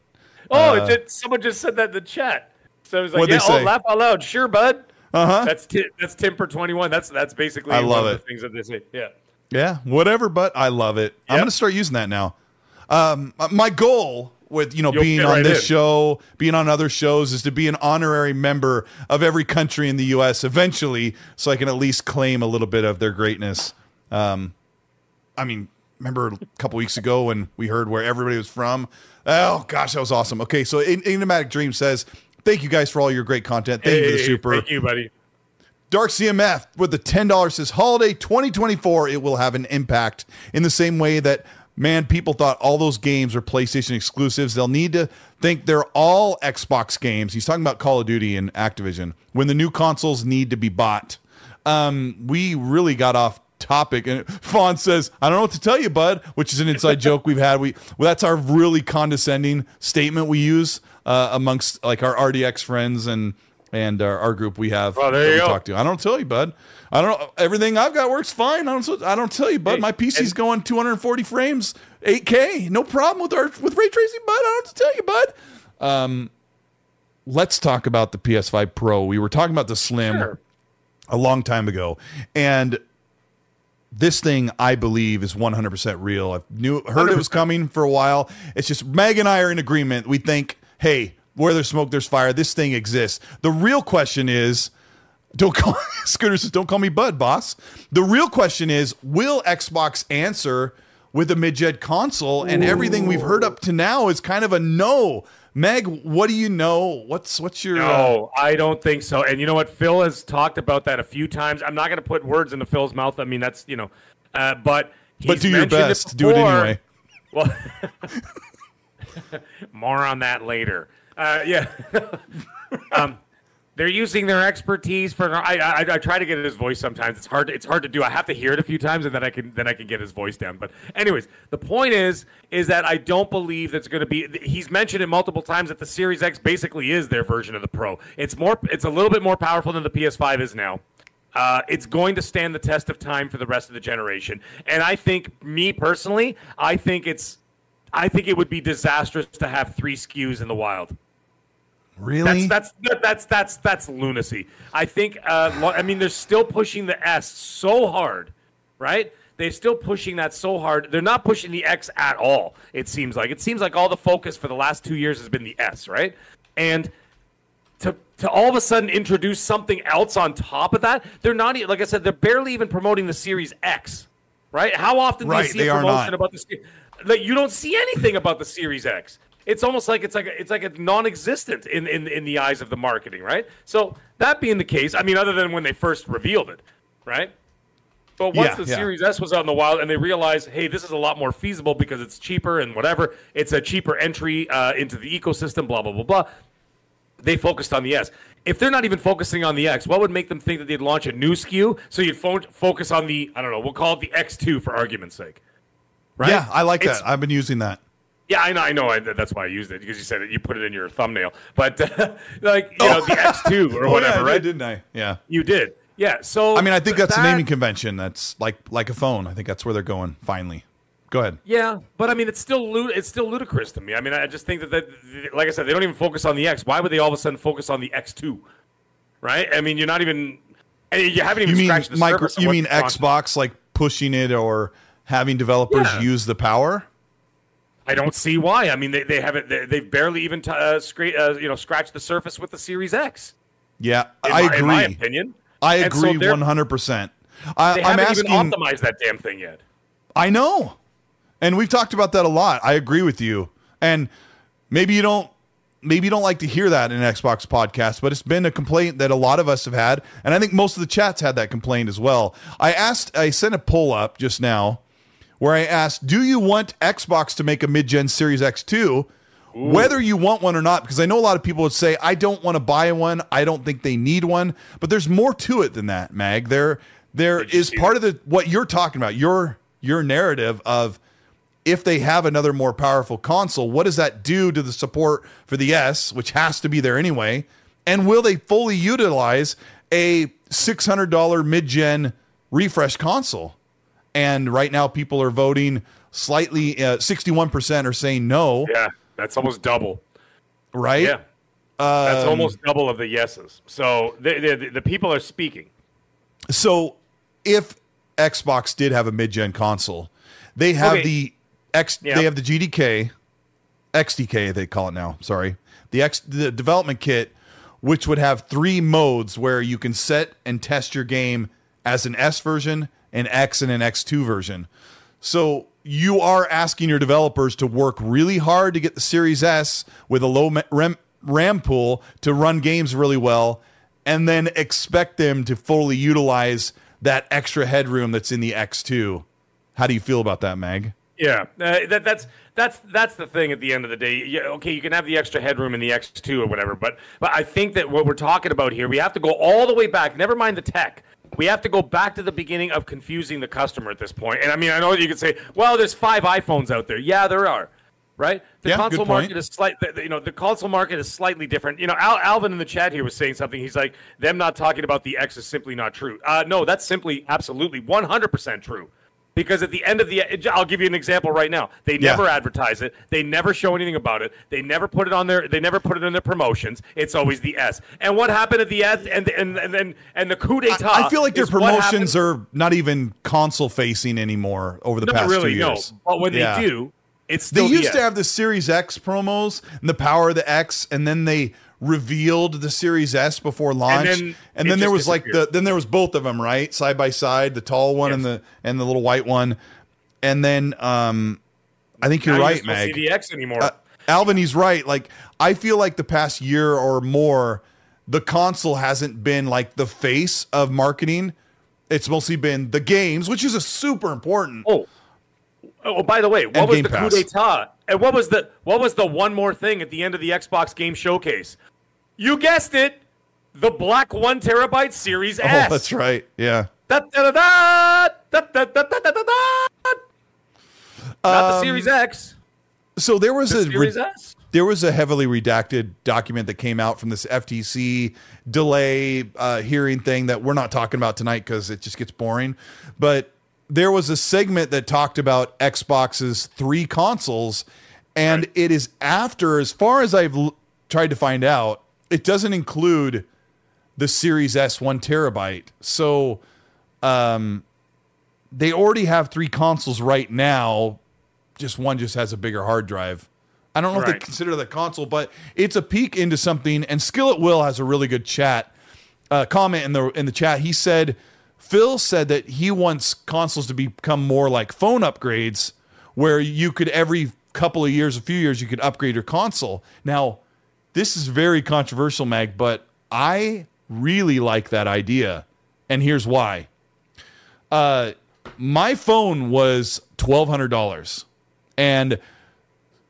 Oh, someone just said that in the chat. So I was like, yeah, laugh out loud. Sure, bud. Uh-huh. That's Timper21. That's basically one of the things that they say. Yeah. Yeah, whatever, but I love it. Yep. I'm going to start using that now. My goal with being on this show, being on other shows, is to be an honorary member of every country in the U.S. eventually, so I can at least claim a little bit of their greatness. I mean, remember a couple weeks ago when we heard where everybody was from? Oh gosh, that was awesome. Okay, so Enigmatic Dream says, "Thank you guys for all your great content. Thank you for the super." Thank you, buddy. Dark CMF with the $10 says, "Holiday 2024, it will have an impact in the same way that." Man, people thought all those games were PlayStation exclusives. They'll need to think they're all Xbox games. He's talking about Call of Duty and Activision. When the new consoles need to be bought. We really got off topic. And Fawn says, "I don't know what to tell you, bud," which is an inside joke we've had. Well, that's our really condescending statement we use amongst like our RDX friends and our group we have. Oh, there you go. Talk to. I don't tell you, bud. I don't know. Everything I've got works fine. I don't tell you, bud. My PC's going 240 frames, 8K. No problem with ray tracing, bud. I don't have to tell you, bud. Let's talk about the PS5 Pro. We were talking about the Slim a long time ago, and this thing, I believe, is 100% real. I heard it was coming for a while. It's just Meg and I are in agreement. We think, hey, where there's smoke, there's fire. This thing exists. The real question is, Scooter says, "Don't call me bud, boss." The real question is, will Xbox answer with a mid-gen console? And everything we've heard up to now is kind of a no. Meg, what do you know? What's your... No, I don't think so. And you know what? Phil has talked about that a few times. I'm not going to put words into Phil's mouth. I mean, that's, but do your best. Do it anyway. Well, more on that later. Yeah. They're using their expertise for. I try to get his voice sometimes. It's hard to do. I have to hear it a few times, and then I can get his voice down. But anyways, the point is that I don't believe that's going to be. He's mentioned it multiple times that the Series X basically is their version of the Pro. It's a little bit more powerful than the PS5 is now. It's going to stand the test of time for the rest of the generation. And I think, me personally, I think it would be disastrous to have three SKUs in the wild. Really? That's lunacy. I think. I mean, they're still pushing the S so hard, right? They're still pushing that so hard. They're not pushing the X at all. It seems like. It seems like all the focus for the last 2 years has been the S, right? And to all of a sudden introduce something else on top of that, they're not. Like I said, they're barely even promoting the Series X, right? How often do you see a promotion about this? Like, you don't see anything about the Series X. It's almost like it's like a non-existent in the eyes of the marketing, right? So that being the case, I mean, other than when they first revealed it, right? But once the Series S was out in the wild and they realized, hey, this is a lot more feasible because it's cheaper and whatever, it's a cheaper entry into the ecosystem, blah blah blah blah. They focused on the S. If they're not even focusing on the X, what would make them think that they'd launch a new SKU? So you'd focus on the, I don't know, we'll call it the X2 for argument's sake, right? Yeah, I like that. I've been using that. Yeah, I know. That's why I used it, because you said it, you put it in your thumbnail. But the X2 or whatever, right? Didn't I? Yeah, you did. Yeah. So I mean, I think that's the naming convention. That's like a phone. I think that's where they're going. Finally, go ahead. Yeah, but I mean, it's still ludicrous to me. I mean, I just think that like I said, they don't even focus on the X. Why would they all of a sudden focus on the X2? right? I mean, you're not even, you haven't even scratched the surface. You mean Xbox like pushing it or having developers use the power? I don't see why. I mean, they haven't. They've barely even scratched the surface with the Series X. Yeah, I agree. In my opinion, I agree 100%. They haven't even optimized that damn thing yet. I know, and we've talked about that a lot. I agree with you, and maybe you don't. Maybe you don't like to hear that in an Xbox podcast, but it's been a complaint that a lot of us have had, and I think most of the chats had that complaint as well. I sent a poll up just now, where I asked, do you want Xbox to make a mid-gen Series X2, whether you want one or not? Because I know a lot of people would say, I don't want to buy one. I don't think they need one. But there's more to it than that, Mag. There is part of what you're talking about, your narrative of if they have another more powerful console, what does that do to the support for the S, which has to be there anyway? And will they fully utilize a $600 mid-gen refresh console? And right now, people are voting slightly. 61% are saying no. Yeah, that's almost double, right? Yeah, that's almost double of the yeses. So the people are speaking. So if Xbox did have a mid-gen console, they have they have the GDK, XDK they call it now. Sorry, the development kit, which would have 3 modes where you can set and test your game as an S version, an X, and an X2 version. So you are asking your developers to work really hard to get the Series S with a low RAM pool to run games really well, and then expect them to fully utilize that extra headroom that's in the X2. How do you feel about that, Mag? Yeah, that's the thing at the end of the day. Yeah, okay, you can have the extra headroom in the X2 or whatever, but I think that what we're talking about here, we have to go all the way back. Never mind the tech. We have to go back to the beginning of confusing the customer at this point. And I mean, I know you could say, well, there's 5 iPhones out there. Yeah, there are, right? The console market is slightly different. You know, Alvin in the chat here was saying something. He's like, them not talking about the X is simply not true. No, that's simply absolutely 100% true. Because at the end of I'll give you an example right now. They never advertise it. They never show anything about it. They never put it on their. They never put it in their promotions. It's always the S. And what happened at the S? And the coup d'état. I feel like their promotions are not even console facing anymore over the past 2 years. No, but when they do, it's still they used to have the Series X promos and the power of the X, and then they revealed the Series S before launch, and then there was like there was both of them, right, side by side, the tall one and the little white one, and then I think you're right, Mag. See the X anymore, Alvin. He's right. Like I feel like the past year or more, the console hasn't been like the face of marketing. It's mostly been the games, which is a super important. Oh, by the way, what was the coup d'état? And what was the one more thing at the end of the Xbox game showcase? You guessed it, the black 1 terabyte Series S. Oh, that's right. Yeah. Not the Series X. So there was a heavily redacted document that came out from this FTC delay hearing thing that we're not talking about tonight because it just gets boring. But there was a segment that talked about Xbox's 3 consoles, and it is after, as far as I've tried to find out, it doesn't include the Series S 1 terabyte. So they already have 3 consoles right now. Just one just has a bigger hard drive. I don't know if they consider that console, but it's a peek into something. And Skillet Will has a really good comment in the chat. He said, Phil said that he wants consoles to become more like phone upgrades where you could every couple of years, a few years, you could upgrade your console. Now, this is very controversial, Mag, but I really like that idea. And here's why. My phone was $1,200. And a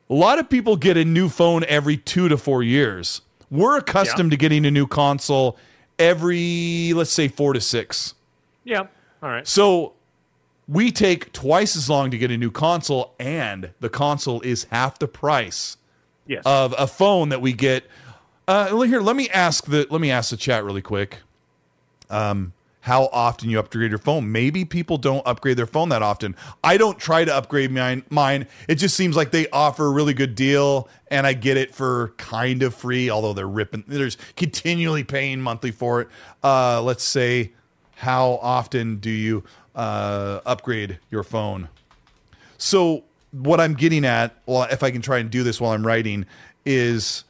lot of people get a new phone every 2 to 4 years. We're accustomed to getting a new console every, let's say, 4 to 6. Yeah. All right. So we take twice as long to get a new console, and the console is half the price of a phone that we get. Here, let me ask the chat really quick. how often you upgrade your phone. Maybe people don't upgrade their phone that often. I don't try to upgrade mine. It just seems like they offer a really good deal and I get it for kind of free, although they're continually paying monthly for it. Let's say, how often do you upgrade your phone? So what I'm getting at, well, if I can try and do this while I'm writing, is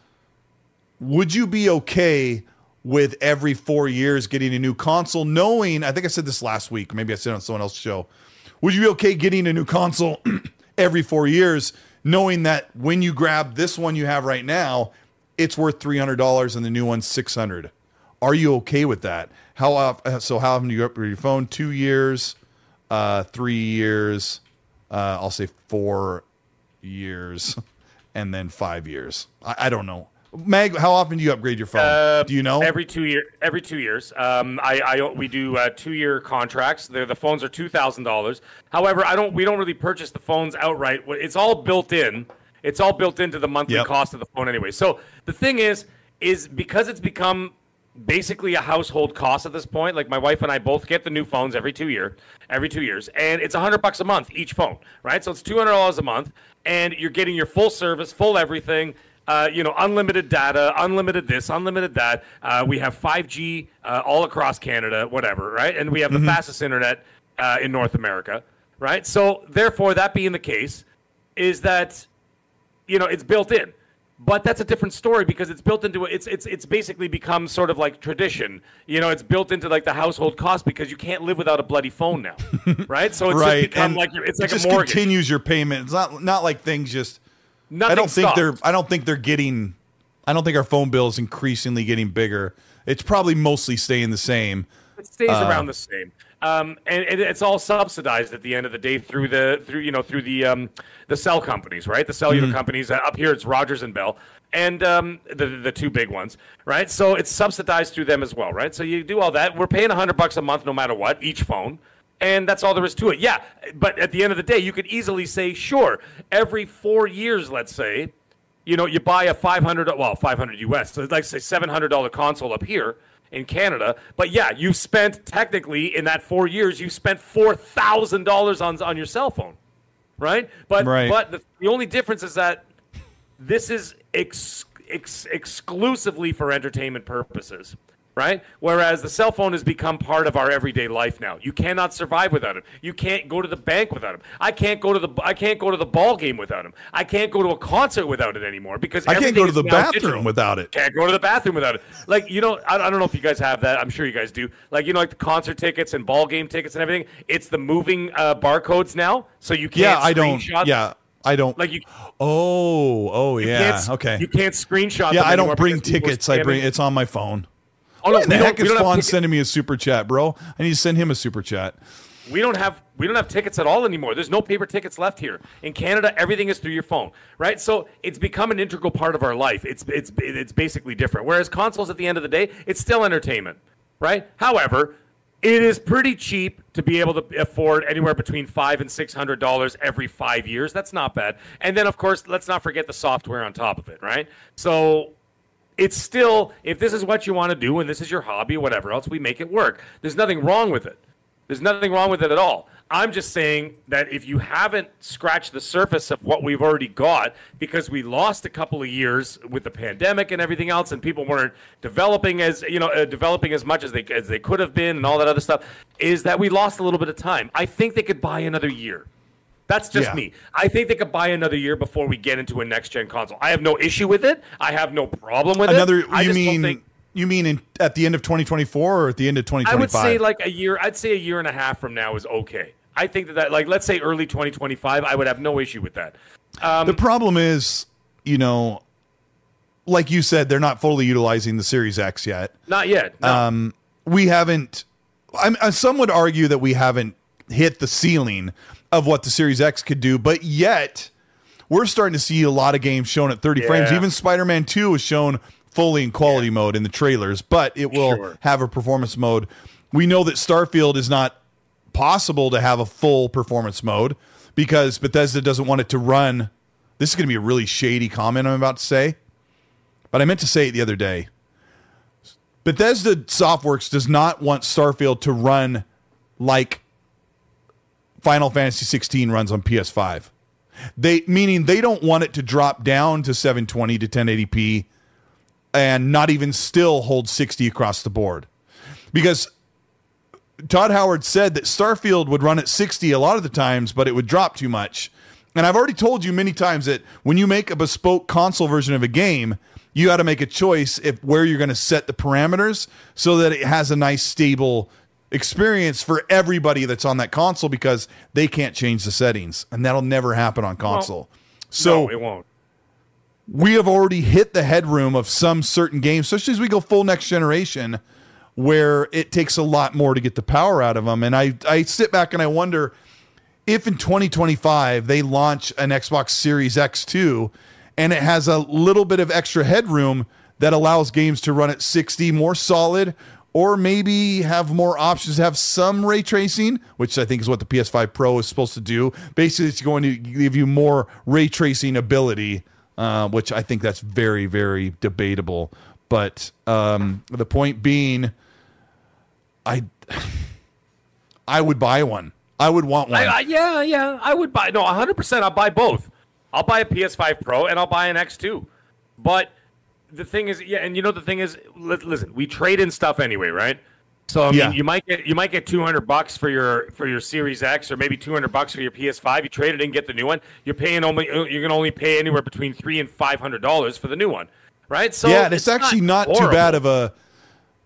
would you be okay with every 4 years getting a new console, knowing, I think I said this last week, maybe I said it on someone else's show, would you be okay getting a new console every 4 years, knowing that when you grab this one you have right now, it's worth $300 and the new one's $600? Are you okay with that? How often do you upgrade your phone? 2 years, 3 years, I'll say 4 years, and then 5 years. I don't know. Mag, how often do you upgrade your phone? Do you know? Every 2 years. We do 2 year contracts. The phones are $2,000. However, we don't really purchase the phones outright. It's all built in. It's all built into the monthly cost of the phone anyway. So the thing is because it's become basically a household cost at this point. Like my wife and I both get the new phones every two years, and it's $100 a month each phone, right? So it's $200 a month, and you're getting your full service, full everything. Unlimited data, unlimited this, unlimited that. We have 5G all across Canada, whatever, right? And we have the fastest internet in North America, right? So, therefore, that being the case, is that, it's built in. But that's a different story because it's built into it's basically become sort of like tradition. It's built into like the household cost because you can't live without a bloody phone now, right? So it's just become and like it's like a mortgage. It continues your payment. It's not like things just. I don't think our phone bill is increasingly getting bigger. It's probably mostly staying the same. It stays around the same, and it's all subsidized at the end of the day through the cell companies, right? The cellular companies up here, it's Rogers and Bell, and the two big ones, right? So it's subsidized through them as well, right? So you do all that. We're paying $100 a month, no matter what, each phone. And that's all there is to it. Yeah, but at the end of the day, you could easily say, sure, every 4 years, let's say, you buy a $500 US, so like say $700 console up here in Canada. But yeah, you've spent technically in that 4 years, you've spent $4,000 on your cell phone, right? But the only difference is that this is exclusively for entertainment purposes. Right? Whereas the cell phone has become part of our everyday life now. You cannot survive without him. You can't go to the bank without him. I can't go to the ball game without him. I can't go to a concert without it anymore because I can't go to the bathroom without it. Can't go to the bathroom without it. Like I don't know if you guys have that. I'm sure you guys do. Like like the concert tickets and ball game tickets and everything. It's the moving barcodes now, so you can't. Yeah, I don't. Yeah. I don't like you. Oh yeah. Okay. You can't screenshot. Yeah, I don't bring tickets. It's on my phone. Oh, no, the heck is Fawn sending me a super chat, bro? I need to send him a super chat. We don't have tickets at all anymore. There's no paper tickets left here. In Canada, everything is through your phone, right? So it's become an integral part of our life. It's basically different. Whereas consoles, at the end of the day, it's still entertainment, right? However, it is pretty cheap to be able to afford anywhere between $500 and $600 every 5 years. That's not bad. And then, of course, let's not forget the software on top of it, right? So. It's still, if this is what you want to do and this is your hobby, whatever else, we make it work. There's nothing wrong with it. There's nothing wrong with it at all. I'm just saying that if you haven't scratched the surface of what we've already got, because we lost a couple of years with the pandemic and everything else, and people weren't developing as much as they could have been, and all that other stuff, is that we lost a little bit of time. I think they could buy another year. That's just me. I think they could buy another year before we get into a next-gen console. I have no issue with it. I have no problem with it. You mean at the end of 2024 or at the end of 2025? I would say like a year. I'd say a year and a half from now is okay. I think that like let's say early 2025, I would have no issue with that. The problem is, like you said, they're not fully utilizing the Series X yet. Not yet. No. We haven't. Some would argue that we haven't hit the ceiling of what the Series X could do, but yet we're starting to see a lot of games shown at 30 frames. Even Spider-Man 2 was shown fully in quality mode in the trailers, but it will have a performance mode. We know that Starfield is not possible to have a full performance mode because Bethesda doesn't want it to run. This is going to be a really shady comment I'm about to say, but I meant to say it the other day. Bethesda Softworks does not want Starfield to run like Final Fantasy 16 runs on PS5. Meaning they don't want it to drop down to 720 to 1080p and not even still hold 60 across the board. Because Todd Howard said that Starfield would run at 60 a lot of the times, but it would drop too much. And I've already told you many times that when you make a bespoke console version of a game, you got to make a choice if where you're going to set the parameters so that it has a nice stable experience for everybody that's on that console, because they can't change the settings, and that'll never happen on console. So no, it won't. We have already hit the headroom of some certain games, especially as we go full next generation, where it takes a lot more to get the power out of them. And I sit back and I wonder if in 2025 they launch an Xbox Series X2 and it has a little bit of extra headroom that allows games to run at 60 more solid, or maybe have more options, have some ray tracing, which I think is what the PS5 Pro is supposed to do. Basically, it's going to give you more ray tracing ability, which I think that's very, very debatable. But the point being, I would buy one. I would want one. Yeah, I would buy. No, 100%. I'll buy both. I'll buy a PS5 Pro and I'll buy an X2. But the thing is, yeah, and you know the thing is, listen, we trade in stuff anyway, right? So I mean, you might get $200 for your Series X, or maybe $200 for your PS5. You trade it in, get the new one. You're gonna only pay anywhere between $300 and $500 for the new one, right? So yeah, and it's actually not too bad of a.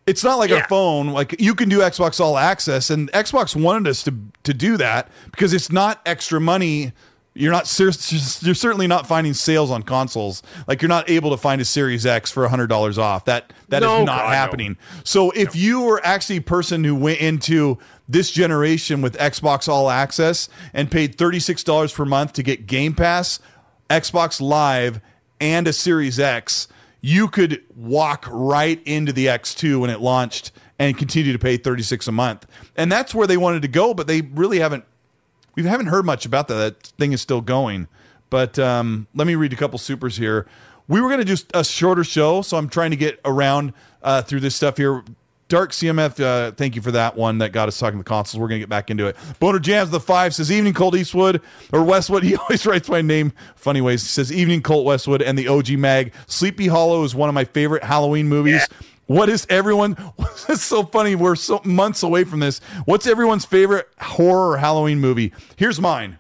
It's not like a phone. Like, you can do Xbox All Access, and Xbox wanted us to do that because it's not extra money. You're certainly not finding sales on consoles. Like, you're not able to find a Series X for $100 off. That is not happening. No. So if you were actually a person who went into this generation with Xbox All Access and paid $36 per month to get Game Pass, Xbox Live, and a Series X, you could walk right into the X2 when it launched and continue to pay $36 a month. And that's where they wanted to go, but they really haven't. We haven't heard much about that. That thing is still going. But let me read a couple supers here. We were going to do a shorter show, so I'm trying to get around through this stuff here. Dark CMF, thank you for that one that got us talking to the consoles. We're going to get back into it. Boner Jams the 5 says, evening, Colt Eastwood, or Westwood. He always writes my name funny ways. He says, evening, Colt Westwood and the OG Mag. Sleepy Hollow is one of my favorite Halloween movies. Yeah. What is everyone? That's so funny. We're so months away from this. What's everyone's favorite horror Halloween movie? Here's mine.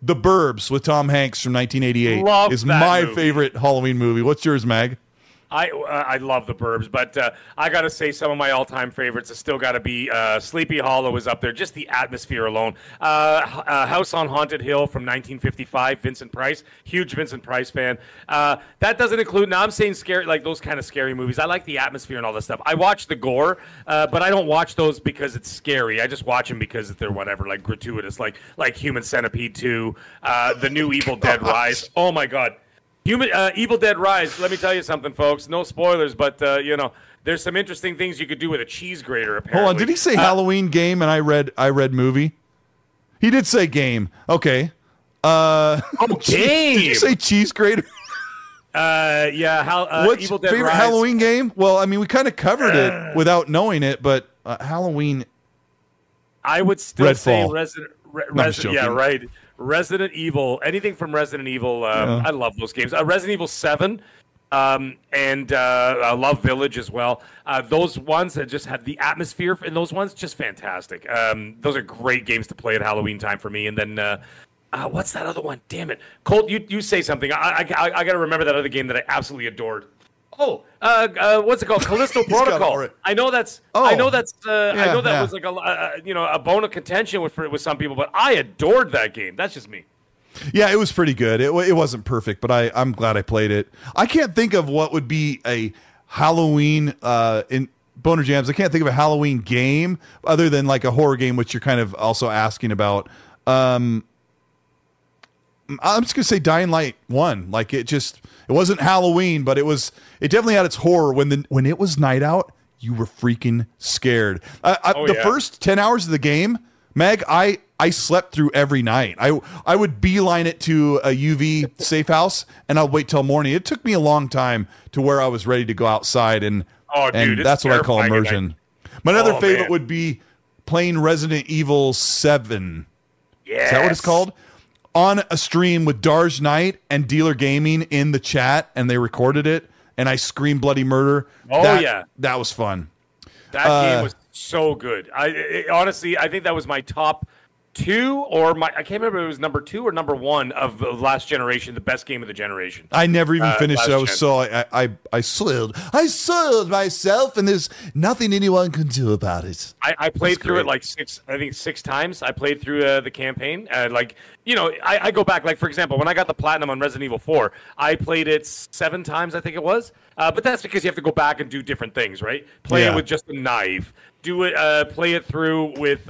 The Burbs with Tom Hanks from 1988 is my favorite Halloween movie. What's yours, Mag? I love The Burbs, but I got to say some of my all-time favorites have still got to be Sleepy Hollow is up there, just the atmosphere alone. House on Haunted Hill from 1955, Vincent Price, huge Vincent Price fan. That doesn't include, now I'm saying scary, like those kind of scary movies. I like the atmosphere and all this stuff. I watch the gore, but I don't watch those because it's scary. I just watch them because they're whatever, like gratuitous, like Human Centipede 2, the new Evil Dead Rise. Oh, my God. Evil Dead Rise, let me tell you something, folks. No spoilers, but, you know, there's some interesting things you could do with a cheese grater, apparently. Hold on, did he say Halloween game and I read movie? He did say game. Okay. Game! Did you say cheese grater? Yeah, what's Evil Dead favorite Rise. Halloween game? Well, I mean, we kind of covered it without knowing it, but Halloween. I would still say Resident Evil. Yeah, right. Resident Evil, anything from Resident Evil, I love those games. Resident Evil 7, and I love Village as well. Those ones that just have the atmosphere, and those ones just fantastic. Those are great games to play at Halloween time for me. And then what's that other one? Damn it, Colt, you say something. I gotta remember that other game that I absolutely adored. Oh, what's it called? Callisto Protocol. I know that was like a bone of contention with some people, but I adored that game. That's just me. Yeah, it was pretty good. It wasn't perfect, but I'm glad I played it. I can't think of what would be a Halloween in Boner Jams. I can't think of a Halloween game other than like a horror game, which you're kind of also asking about. I'm just gonna say Dying Light 1. Like, it just. It wasn't Halloween, but it definitely had its horror. When it was night out, you were freaking scared. The first 10 hours of the game, Meg, I slept through every night. I would beeline it to a UV safe house, and I'd wait till morning. It took me a long time to where I was ready to go outside, and Oh, dude, and that's what I call immersion. My other favorite would be playing Resident Evil 7. Yeah, is that what it's called? On a stream with Darge Knight and Dealer Gaming in the chat, and they recorded it. And I screamed bloody murder. Oh that was fun. That game was so good. Honestly, I think that was my top two, or my, I can't remember if it was number two or number one of the last generation, the best game of the generation. I never even finished those, so I soiled myself, and there's nothing anyone can do about it. I played through it like six times. I played through the campaign. I go back, like, for example, when I got the platinum on Resident Evil 4, I played it 7 times, I think it was. But that's because you have to go back and do different things, right? Play it with just a knife. Do it. Play it through with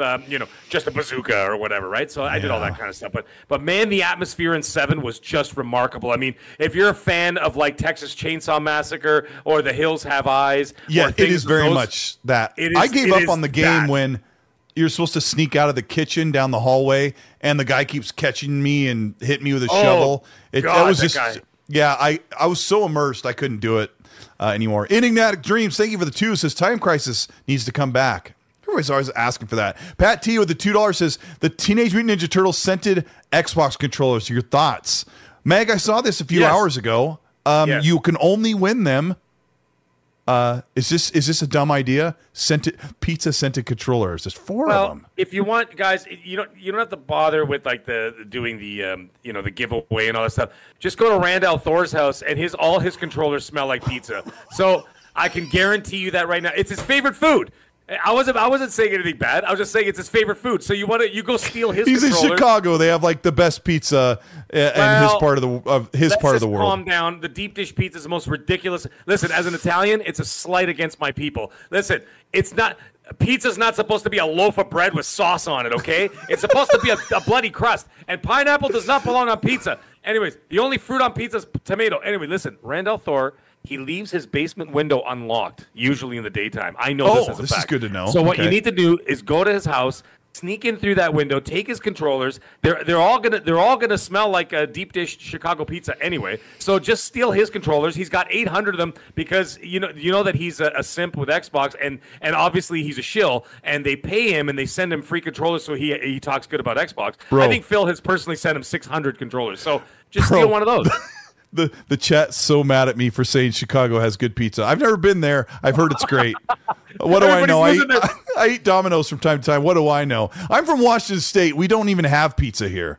just a bazooka or whatever, right? So I did all that kind of stuff. But man, the atmosphere in 7 was just remarkable. I mean, if you're a fan of like Texas Chainsaw Massacre or The Hills Have Eyes, it is very much that. I gave up on the game when you're supposed to sneak out of the kitchen down the hallway, and the guy keeps catching me and hitting me with a shovel. I was so immersed I couldn't do it anymore. Enigmatic Dreams, thank you for the $2, says Time Crisis needs to come back. Everybody's always asking for that. Pat T with the $2 says the Teenage Mutant Ninja Turtles scented Xbox controllers. Your thoughts, Meg? I saw this a few hours ago. You can only win them. Is this a dumb idea? Pizza scented controllers. There's 4 of them. If you want, guys, you don't have to bother with like the giveaway and all that stuff. Just go to Randall Thor's house, and all his controllers smell like pizza. So I can guarantee you that right now, it's his favorite food. I wasn't saying anything bad. I was just saying it's his favorite food. So you go steal his. He's controller. In Chicago. They have like the best pizza in his part of the world. Calm down. The deep dish pizza is the most ridiculous. Listen, as an Italian, it's a slight against my people. Listen, it's not. Pizza's not supposed to be a loaf of bread with sauce on it. Okay, it's supposed to be a bloody crust. And pineapple does not belong on pizza. Anyways, the only fruit on pizza is tomato. Anyway, listen, Randall Thor. He leaves his basement window unlocked, usually in the daytime. I know this as a fact. This is good to know. So what you need to do is go to his house, sneak in through that window, take his controllers. They're all gonna smell like a deep dish Chicago pizza anyway. So just steal his controllers. He's got 800 of them because you know that he's a simp with Xbox, and obviously he's a shill. And they pay him and they send him free controllers, so he talks good about Xbox. Bro. I think Phil has personally sent him 600 controllers. So just steal one of those. The chat's so mad at me for saying Chicago has good pizza. I've never been there. I've heard it's great. What do I know? I eat Domino's from time to time. What do I know? I'm from Washington State. We don't even have pizza here.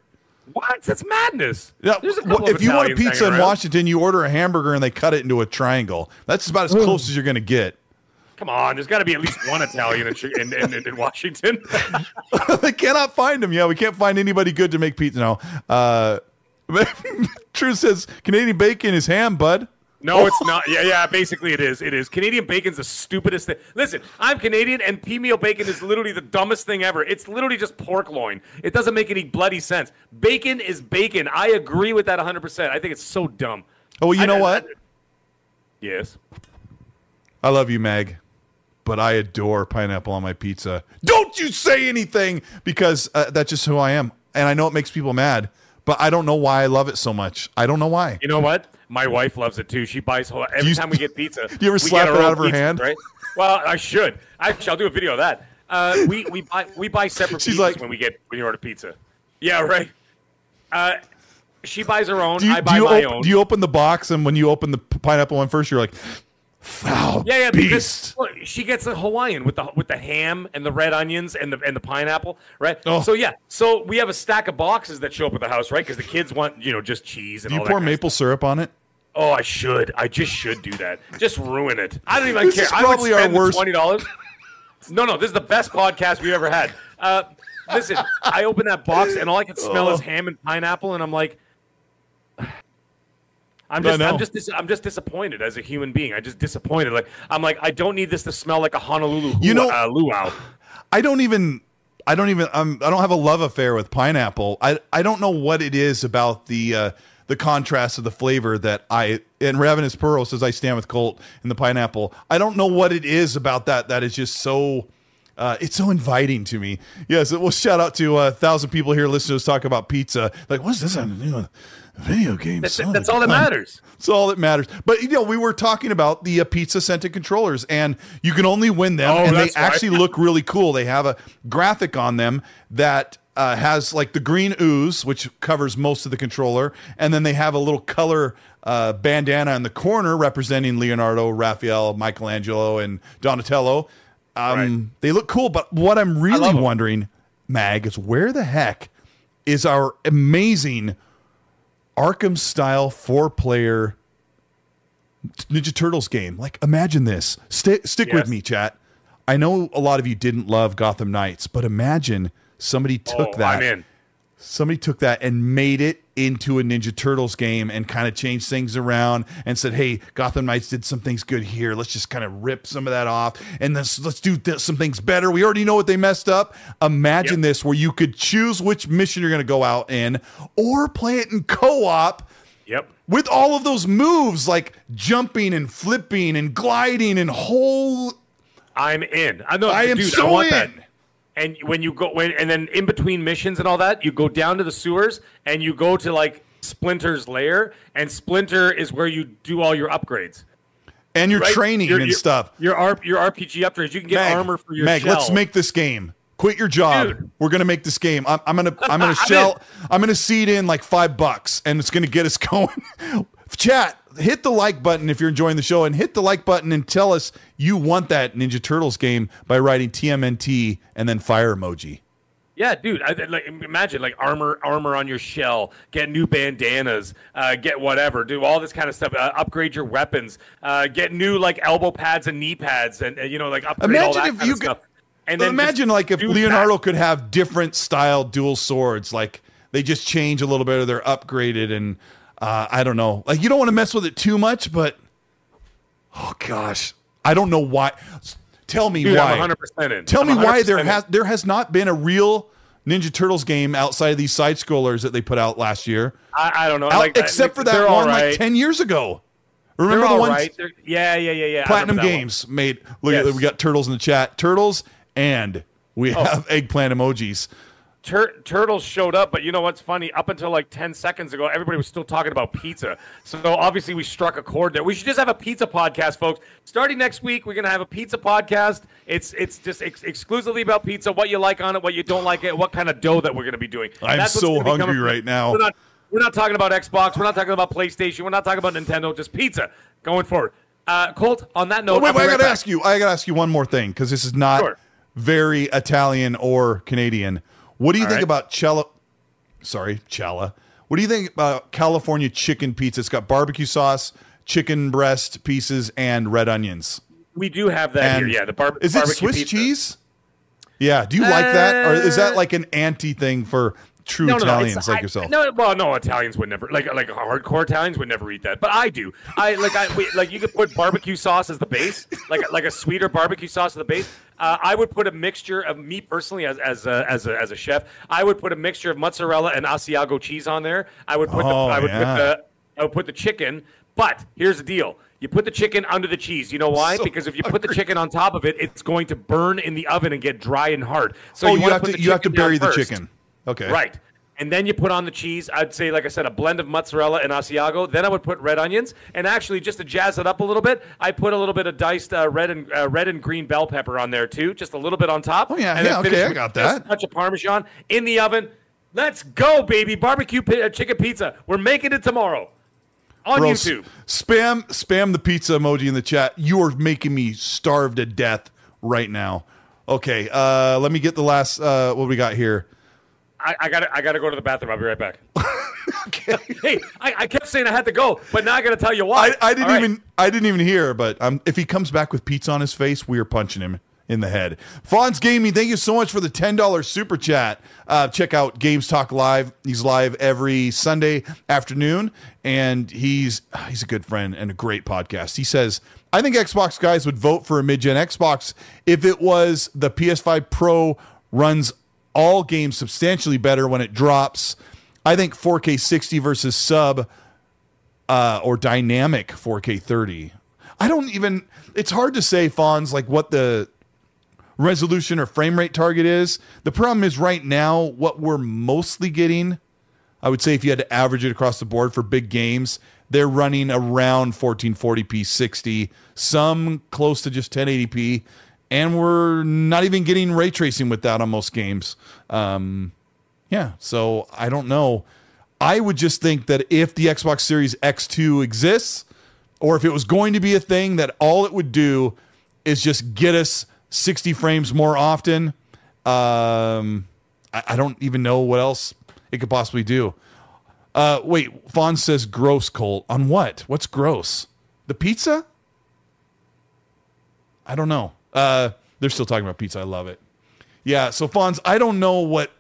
What? That's madness. Now, if you want a pizza in Washington, you order a hamburger and they cut it into a triangle. That's about as close as you're going to get. Come on, there's got to be at least one Italian in Washington. They cannot find them. Yeah, we can't find anybody good to make pizza now. True says Canadian bacon is ham, bud. No, it's not. Yeah, basically it is. It is. Canadian bacon's the stupidest thing. Listen, I'm Canadian, and pea meal bacon is literally the dumbest thing ever. It's literally just pork loin. It doesn't make any bloody sense. Bacon is bacon. I agree with that 100%. I think it's so dumb. Oh, well, you know what? Yes. I love you, Meg, but I adore pineapple on my pizza. Don't you say anything, because that's just who I am, and I know it makes people mad. But I don't know why I love it so much. I don't know why. You know what? My wife loves it too. She buys every time we get pizza. Do you ever slap it out of her hand? Right? Well, I should. Actually, I'll do a video of that. We buy separate pizzas when you order pizza. Yeah, right. She buys her own. I buy my own. Do you open the box, and when you open the pineapple one first, you're like, foul beast. Because look, she gets a Hawaiian with the ham and the red onions and the pineapple, right? Oh. So we have a stack of boxes that show up at the house, right? Because the kids want just cheese and all that. Do you pour maple syrup on it? Oh, I should. I just should do that. Just ruin it. I don't even care. I would spend our worst $20. No, this is the best podcast we've ever had. Listen, I open that box and all I can smell is ham and pineapple, and I'm like. I'm just disappointed as a human being. I'm just disappointed. I'm like, I don't need this to smell like a Honolulu luau. I don't have a love affair with pineapple. I don't know what it is about the contrast of the flavor that and Ravenous Pearl says I stand with Colt in the pineapple. I don't know what it is about that is just so It's so inviting to me. Yeah, so we'll shout out to 1,000 people here listening to us talk about pizza. Like, what's this on video games? That's all that matters. That's all that matters. But, you know, we were talking about the pizza-scented controllers, and you can only win them, and they actually look really cool. They have a graphic on them that has, like, the green ooze, which covers most of the controller, and then they have a little color bandana in the corner representing Leonardo, Raphael, Michelangelo, and Donatello. Right. They look cool, but what I'm really wondering, Mag, is where the heck is our amazing Arkham-style 4-player Ninja Turtles game? Like, imagine this. Stick with me, chat. I know a lot of you didn't love Gotham Knights, but imagine somebody took that. I'm in. Somebody took that and made it into a Ninja Turtles game and kind of changed things around and said, hey, Gotham Knights did some things good here. Let's just kind of rip some of that off and let's do some things better. We already know what they messed up. Imagine this, where you could choose which mission you're going to go out in or play it in co-op. Yep. With all of those moves like jumping and flipping and gliding and whole. I'm in. I want that. And when you go, and then in between missions and all that, you go down to the sewers and you go to like Splinter's lair, and Splinter is where you do all your upgrades and your training and stuff. Your RPG upgrades. You can get armor for your shell. Let's make this game. Quit your job. Dude. We're gonna make this game. I'm gonna shell. I'm gonna seed in like $5 and it's gonna get us going. Chat, hit the like button if you're enjoying the show, and hit the like button and tell us you want that Ninja Turtles game by writing TMNT and then fire emoji. Yeah, dude. Imagine like armor on your shell, get new bandanas, get whatever, do all this kind of stuff, upgrade your weapons, get new like elbow pads and knee pads, and you know, like upgrade all that kind of stuff. And then imagine like if Leonardo could have different style dual swords, like they just change a little bit or they're upgraded and. I don't know. Like, you don't want to mess with it too much, but oh gosh, I don't know why. Tell me why. I'm 100% in. Tell me why there has not been a real Ninja Turtles game outside of these side scrollers that they put out last year. I don't know. Except for that one like 10 years ago. Remember the ones? Yeah. Platinum Games made. Look, we got turtles in the chat. Turtles, and we have eggplant emojis. Turtles showed up, but you know what's funny? Up until like 10 seconds ago, everybody was still talking about pizza. So obviously we struck a chord there. We should just have a pizza podcast, folks. Starting next week, we're going to have a pizza podcast. It's just exclusively about pizza, what you like on it, what you don't like it, what kind of dough that we're going to be doing. I'm so hungry right now. We're not talking about Xbox. We're not talking about PlayStation. We're not talking about Nintendo. Just pizza going forward. Colt, on that note... wait, I got to ask you one more thing, because this is not very Italian or Canadian. What do you think about Chala? What do you think about California chicken pizza? It's got barbecue sauce, chicken breast pieces, and red onions. We do have that here. Yeah, the barbecue. Is it Swiss cheese? Yeah. Do you like that, or is that like an anti thing for true Italians like yourself? No, Italians would never like hardcore Italians would never eat that, but I do. I you could put barbecue sauce as the base, like a sweeter barbecue sauce as the base. I would put a mixture of me personally as a chef. I would put a mixture of mozzarella and Asiago cheese on there. I would put the chicken. But here's the deal: you put the chicken under the cheese. You know why? Because if you put the chicken on top of it, it's going to burn in the oven and get dry and hard. So you have to bury the chicken. Okay. Right. And then you put on the cheese. I'd say, like I said, a blend of mozzarella and Asiago. Then I would put red onions. And actually, just to jazz it up a little bit, I put a little bit of diced red and green bell pepper on there, too. Just a little bit on top. Oh, yeah. I got that. Just a touch of Parmesan in the oven. Let's go, baby. Barbecue chicken pizza. We're making it tomorrow on YouTube. Spam the pizza emoji in the chat. You are making me starve to death right now. Okay. Let me get the last what we got here. I gotta go to the bathroom. I'll be right back. Okay. Hey, I kept saying I had to go, but now I gotta tell you why. I didn't even hear. But if he comes back with pizza on his face, we are punching him in the head. Fonz Gaming, thank you so much for the $10 super chat. Check out Games Talk Live. He's live every Sunday afternoon, and he's a good friend and a great podcast. He says, I think Xbox guys would vote for a mid-gen Xbox if it was the PS5 Pro runs all games substantially better when it drops. I think 4K 60 versus sub or dynamic 4K 30. It's hard to say, Fonz, like what the resolution or frame rate target is. The problem is right now, what we're mostly getting, I would say if you had to average it across the board for big games, they're running around 1440p 60, some close to just 1080p, and we're not even getting ray tracing with that on most games. Yeah, so I don't know. I would just think that if the Xbox Series X2 exists, or if it was going to be a thing, that all it would do is just get us 60 frames more often. I don't even know what else it could possibly do. Wait, Fawn says gross, Colt. On what? What's gross? The pizza? I don't know. They're still talking about pizza. I love it. Yeah, so Fawn's, I don't know what...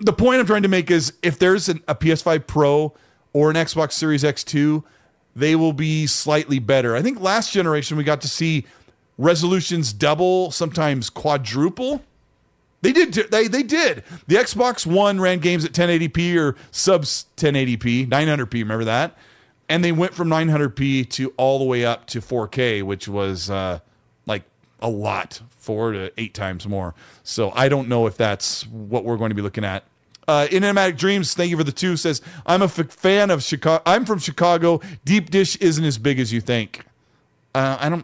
The point I'm trying to make is if there's a PS5 Pro or an Xbox Series X2, they will be slightly better. I think last generation we got to see resolutions double, sometimes quadruple. They did. The Xbox One ran games at 1080p or subs 1080p, 900p, remember that? And they went from 900p to all the way up to 4K, which was like a lot, 4 to 8 times more. So I don't know if that's what we're going to be looking at. Inanimatic Dreams, thank you for the 2, says, I'm a fan of Chicago. I'm from Chicago. Deep dish isn't as big as you think. Okay.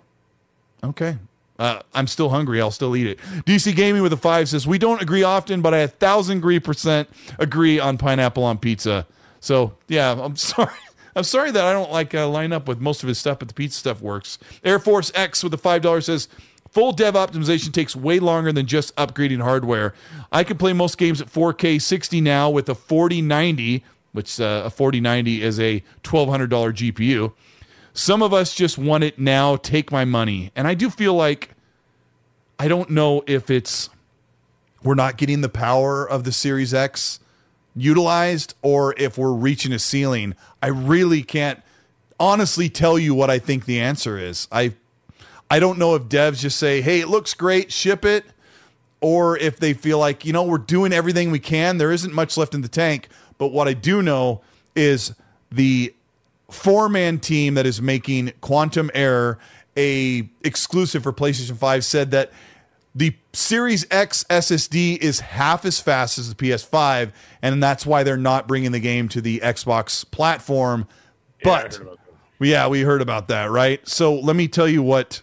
I'm still hungry. I'll still eat it. DC Gaming with a 5 says, we don't agree often, but I 1,000% agree on pineapple on pizza. So, yeah, I'm sorry. I'm sorry that I don't like line up with most of his stuff, but the pizza stuff works. Air Force X with a $5 says, full dev optimization takes way longer than just upgrading hardware. I can play most games at 4K 60 now with a 4090, which a 4090 is a $1,200 GPU. Some of us just want it now. Take my money. And I do feel like, I don't know if it's, we're not getting the power of the Series X utilized or if we're reaching a ceiling. I really can't honestly tell you what I think the answer is. I don't know if devs just say, hey, it looks great, ship it, or if they feel like, you know, we're doing everything we can. There isn't much left in the tank. But what I do know is the four-man team that is making Quantum Error a exclusive for PlayStation 5 said that the Series X SSD is half as fast as the PS5, and that's why they're not bringing the game to the Xbox platform. But, yeah, we heard about that, right? So let me tell you what...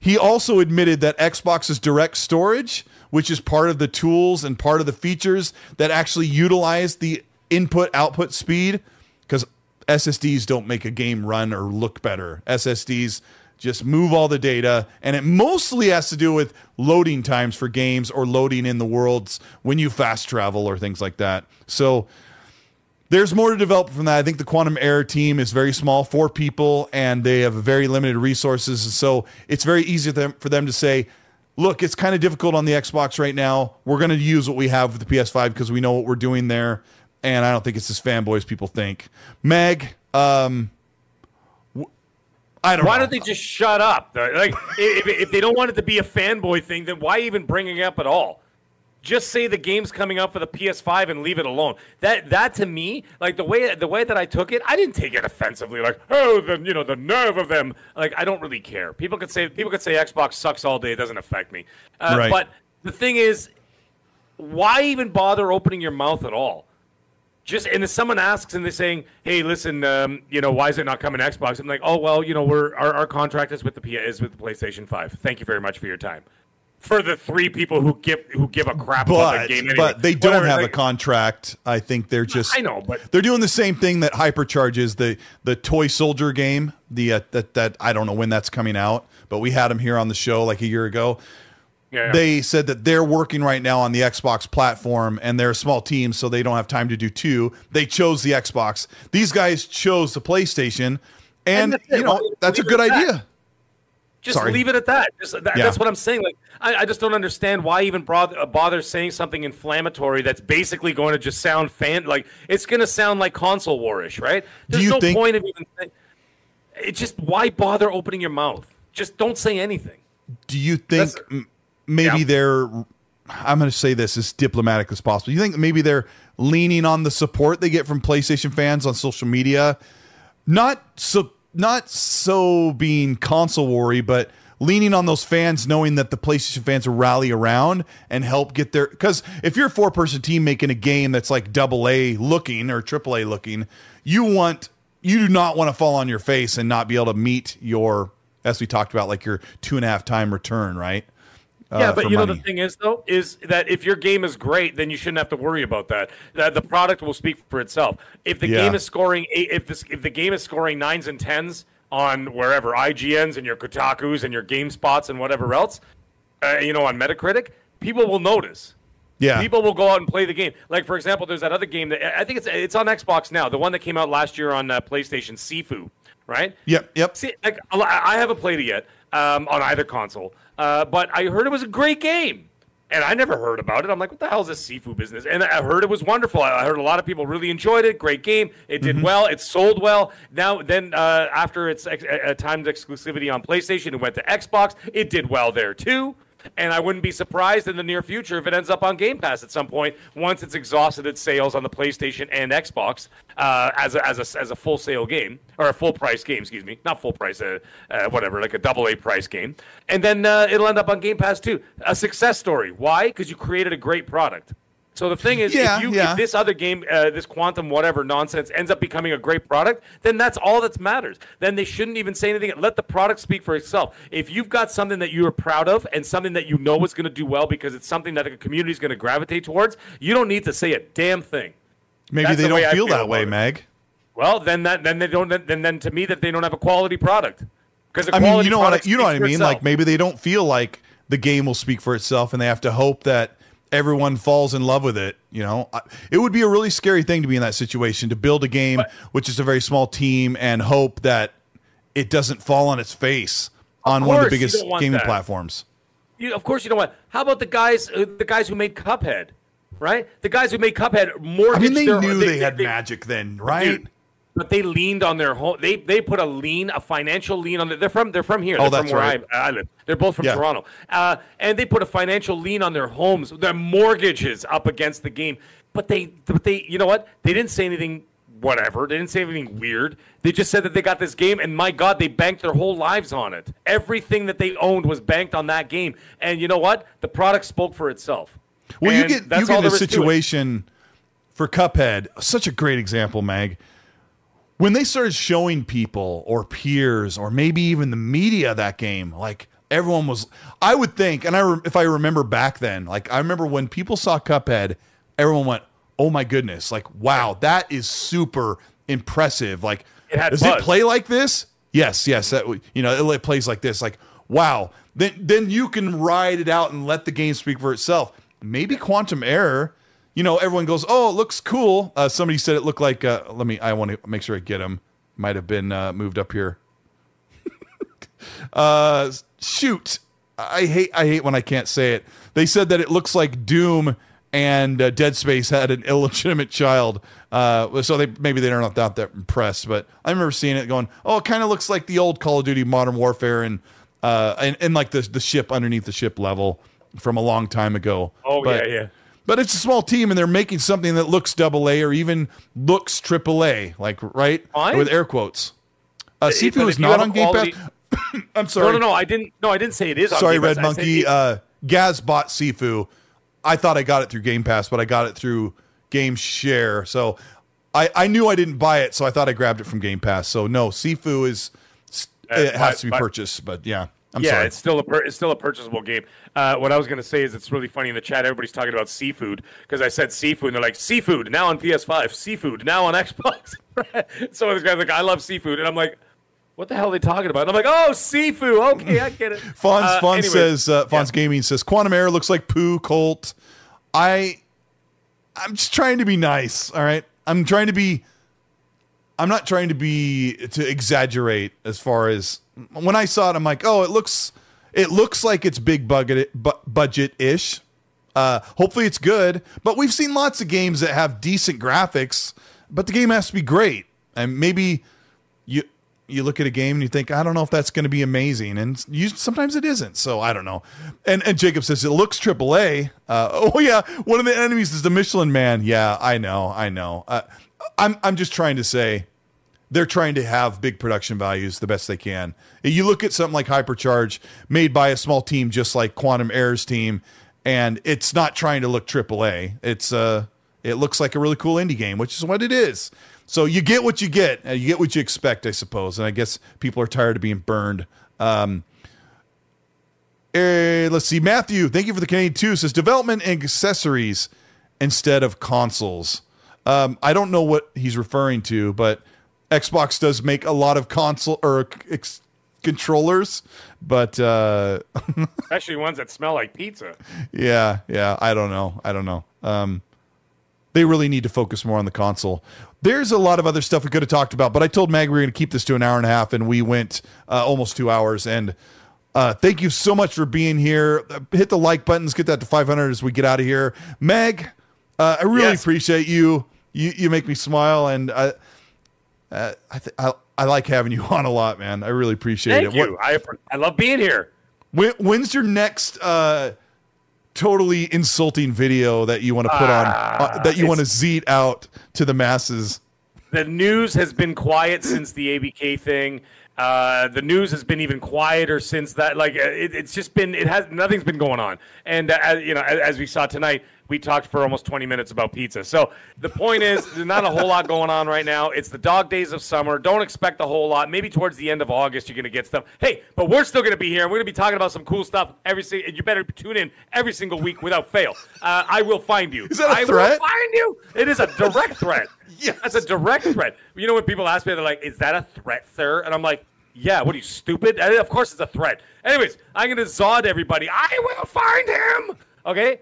He also admitted that Xbox's direct storage, which is part of the tools and part of the features that actually utilize the input-output speed, because SSDs don't make a game run or look better. SSDs just move all the data, and it mostly has to do with loading times for games or loading in the worlds when you fast travel or things like that. So there's more to develop from that. I think the Quantum Error team is very small, 4 people, and they have very limited resources. And so it's very easy for them to say, look, it's kind of difficult on the Xbox right now. We're going to use what we have with the PS5 because we know what we're doing there. And I don't think it's as fanboy as people think. Meg, I don't know. Why don't they just shut up? Like, if they don't want it to be a fanboy thing, then why even bring it up at all? Just say the game's coming up for the PS5 and leave it alone. That to me, like the way that I took it, I didn't take it offensively. Like, oh, the nerve of them. Like, I don't really care. People could say Xbox sucks all day. It doesn't affect me. Right. But the thing is, why even bother opening your mouth at all? Just and if someone asks and they're saying, hey, listen, why is it not coming to Xbox? I'm like, oh well, our contract is with the PlayStation 5. Thank you very much for your time. For the 3 people who give a crap about the game anyway. But they don't have a contract. I think they're just... I know, but... They're doing the same thing that Hypercharge is, the toy soldier game. That I don't know when that's coming out, but we had them here on the show like a year ago. Yeah. They said that they're working right now on the Xbox platform, and they're a small team, so they don't have time to do 2. They chose the Xbox. These guys chose the PlayStation, and that's a good idea. Just leave it at that. That's what I'm saying. Like, I just don't understand why even bother saying something inflammatory that's basically going to just sound it's going to sound like console war-ish, right? There's no point of even saying it. Just why bother opening your mouth? Just don't say anything. Do you think I'm going to say this as diplomatic as possible. You think maybe they're leaning on the support they get from PlayStation fans on social media? Not so being console worry, but leaning on those fans, knowing that the PlayStation fans will rally around and help get their, because if you're a four-person team making a game that's like AA looking or AAA looking, you do not want to fall on your face and not be able to meet your, as we talked about, like your 2.5 time return, right? Yeah, but you know, the thing is, though, is that if your game is great, then you shouldn't have to worry about that. The product will speak for itself. If the game is scoring if the game is scoring 9s and 10s on wherever, IGNs and your Kotakus and your GameSpots and whatever else, you know, on Metacritic, people will notice. Yeah, people will go out and play the game. Like, for example, there's that other game that I think it's on Xbox now, the one that came out last year on PlayStation, Sifu, right? Yep. See, like, I haven't played it yet on either console. But I heard it was a great game, and I never heard about it. I'm like, what the hell is this seafood business? And I heard it was wonderful. I heard a lot of people really enjoyed it. Great game. It did well. It sold well. Now, then, after its timed exclusivity on PlayStation, it went to Xbox. It did well there, too. And I wouldn't be surprised in the near future if it ends up on Game Pass at some point once it's exhausted its sales on the PlayStation and Xbox as a full sale game, or a full price game, excuse me. Not full price, whatever, like a AA price game. And then it'll end up on Game Pass too. A success story. Why? Because you created a great product. So the thing is, if this other game, this quantum whatever nonsense, ends up becoming a great product, then that's all that matters. Then they shouldn't even say anything. Let the product speak for itself. If you've got something that you are proud of and something that you know is going to do well because it's something that the community is going to gravitate towards, you don't need to say a damn thing. Maybe that's they don't feel that way, Meg. Well, then to me that they don't have a quality product. Because I mean, you know what I mean. Like, maybe they don't feel like the game will speak for itself, and they have to hope that everyone falls in love with it. You know, it would be a really scary thing to be in that situation, to build a game, which is a very small team, and hope that it doesn't fall on its face on one of the biggest gaming platforms. Of course you don't want. How about the guys who made Cuphead, right? The guys who made Cuphead mortgaged. I mean, they knew they had magic then, right? But they leaned on their home. They put a financial lean on it. They're from here. Oh, that's from where I live. They're both from Toronto. And they put a financial lean on their homes, their mortgages up against the game. But they you know what? They didn't say anything whatever. They didn't say anything weird. They just said that they got this game, and my God, they banked their whole lives on it. Everything that they owned was banked on that game. And you know what? The product spoke for itself. Well, and you get a situation for Cuphead. Such a great example, Mag. When they started showing people or peers or maybe even the media that game, like everyone was, I would think, and if I remember back then, like I remember when people saw Cuphead, everyone went, oh my goodness, like, wow, that is super impressive. Like, does it play like this? Yes. That, you know, it plays like this. Like, wow. Then you can ride it out and let the game speak for itself. Maybe Quantum Error. You know, everyone goes, oh, it looks cool. Somebody said it looked like, I want to make sure I get him. Might have been moved up here. Shoot. I hate when I can't say it. They said that it looks like Doom and Dead Space had an illegitimate child. So maybe they're not that impressed, but I remember seeing it going, oh, it kind of looks like the old Call of Duty Modern Warfare and like the ship underneath the ship level from a long time ago. Oh, but, yeah. But it's a small team, and they're making something that looks AA or even looks AAA, like, right? Fine. With air quotes. Sifu is not on Game Pass. I'm sorry. No, I didn't say it is on Game Pass. Sorry, Red Monkey. Gaz bought Sifu. I thought I got it through Game Pass, but I got it through Game Share. So I knew I didn't buy it, so I thought I grabbed it from Game Pass. So, no, Sifu has to be purchased, but yeah. I'm sorry. It's still a purchasable game. What I was going to say is it's really funny in the chat. Everybody's talking about seafood because I said seafood, and they're like, seafood now on PS5, seafood now on Xbox. Some of these guys are like, I love seafood, and I'm like, what the hell are they talking about? And I'm like, oh, seafood. Okay, I get it. Fonz Gaming says Quantum Error looks like Pooh Colt. I'm just trying to be nice. All right, I'm not trying to exaggerate as far as. When I saw it, I'm like, oh, it looks like it's big budget-ish. Hopefully it's good. But we've seen lots of games that have decent graphics, but the game has to be great. And maybe you look at a game and you think, I don't know if that's going to be amazing. And sometimes it isn't, so I don't know. And Jacob says, it looks AAA. Oh, yeah, one of the enemies is the Michelin Man. Yeah, I know. I'm just trying to say they're trying to have big production values the best they can. You look at something like Hypercharge, made by a small team just like Quantum Error's team, and it's not trying to look AAA. It looks like a really cool indie game, which is what it is. So you get what you get, and you get what you expect, I suppose. And I guess people are tired of being burned. Let's see. Matthew, thank you for the Canadian 2. Says development and accessories instead of consoles. I don't know what he's referring to, but Xbox does make a lot of console or controllers, but especially ones that smell like pizza. Yeah. I don't know. They really need to focus more on the console. There's a lot of other stuff we could have talked about, but I told Mag we were going to keep this to an hour and a half, and we went almost 2 hours. And thank you so much for being here. Hit the like buttons, get that to 500 as we get out of here. Mag, I really appreciate you. You make me smile, and I like having you on a lot, man. I really appreciate it. Thank you. I love being here. When's your next totally insulting video that you want to put on, that you want to zit out to the masses? The news has been quiet since the ABK thing. The news has been even quieter since that. Like it's just been, nothing's been going on. And as we saw tonight, we talked for almost 20 minutes about pizza. So the point is, there's not a whole lot going on right now. It's the dog days of summer. Don't expect a whole lot. Maybe towards the end of August, you're going to get stuff. Hey, but we're still going to be here. We're going to be talking about some cool stuff. You better tune in every single week without fail. I will find you. Is that a threat? I will find you. It is a direct threat. Yes. That's a direct threat. You know, when people ask me, they're like, is that a threat, sir? And I'm like, yeah, what are you, stupid? Of course it's a threat. Anyways, I'm going to Zod everybody. I will find him. Okay?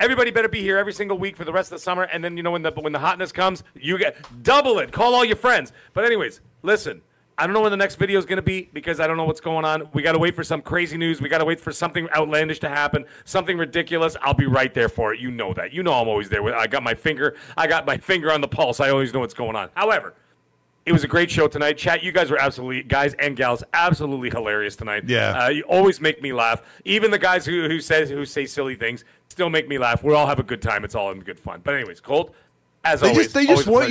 Everybody better be here every single week for the rest of the summer, and then when the hotness comes, you get double it. Call all your friends. But anyways, listen, I don't know when the next video is going to be because I don't know what's going on. We got to wait for some crazy news. We got to wait for something outlandish to happen, something ridiculous. I'll be right there for it. You know that. You know I'm always there. I got my finger on the pulse. I always know what's going on. However, it was a great show tonight. Chat, you guys were guys and gals absolutely hilarious tonight. Yeah. You always make me laugh. Even the guys who say silly things still make me laugh. We all have a good time. It's all in good fun. But anyways, Colt, want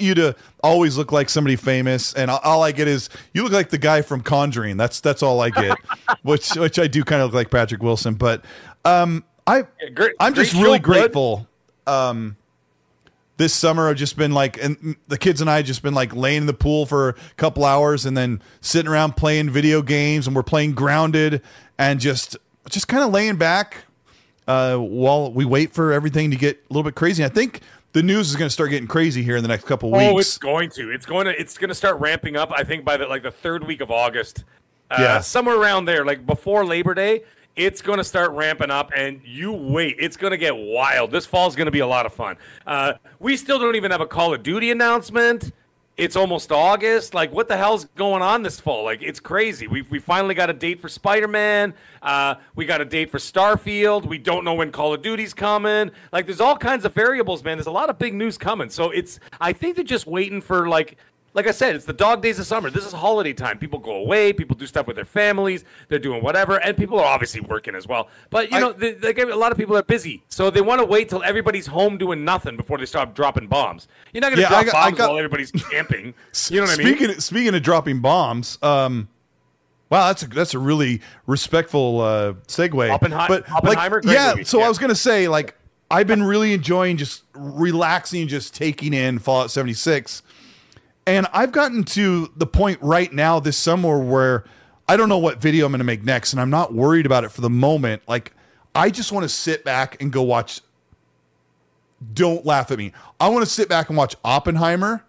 you to always look like somebody famous, and all I get is you look like the guy from Conjuring. That's all I get. which I do kind of look like Patrick Wilson, but I'm just really grateful. This summer I've just been like, and the kids and I have just been like laying in the pool for a couple hours and then sitting around playing video games, and we're playing Grounded and just kind of laying back while we wait for everything to get a little bit crazy. I think the news is going to start getting crazy here in the next couple weeks. Oh, it's going to. It's going to start ramping up. I think by the third week of August, somewhere around there, like before Labor Day. It's going to start ramping up, and you wait. It's going to get wild. This fall is going to be a lot of fun. We still don't even have a Call of Duty announcement. It's almost August. Like, what the hell's going on this fall? Like, it's crazy. We finally got a date for Spider-Man. We got a date for Starfield. We don't know when Call of Duty's coming. Like, there's all kinds of variables, man. There's a lot of big news coming. So I think they're just waiting for, like I said, it's the dog days of summer. This is holiday time. People go away. People do stuff with their families. They're doing whatever. And people are obviously working as well. But, a lot of people are busy. So they want to wait till everybody's home doing nothing before they start dropping bombs. You're not going to drop bombs while everybody's camping. You know what I mean? Speaking of dropping bombs, wow, that's a really respectful segue. Oppenheimer? Great movie. So I was going to say, I've been really enjoying just relaxing, just taking in Fallout 76. And I've gotten to the point right now this summer where I don't know what video I'm going to make next, and I'm not worried about it for the moment. Like, I just want to sit back and go watch. Don't laugh at me. I want to sit back and watch Oppenheimer.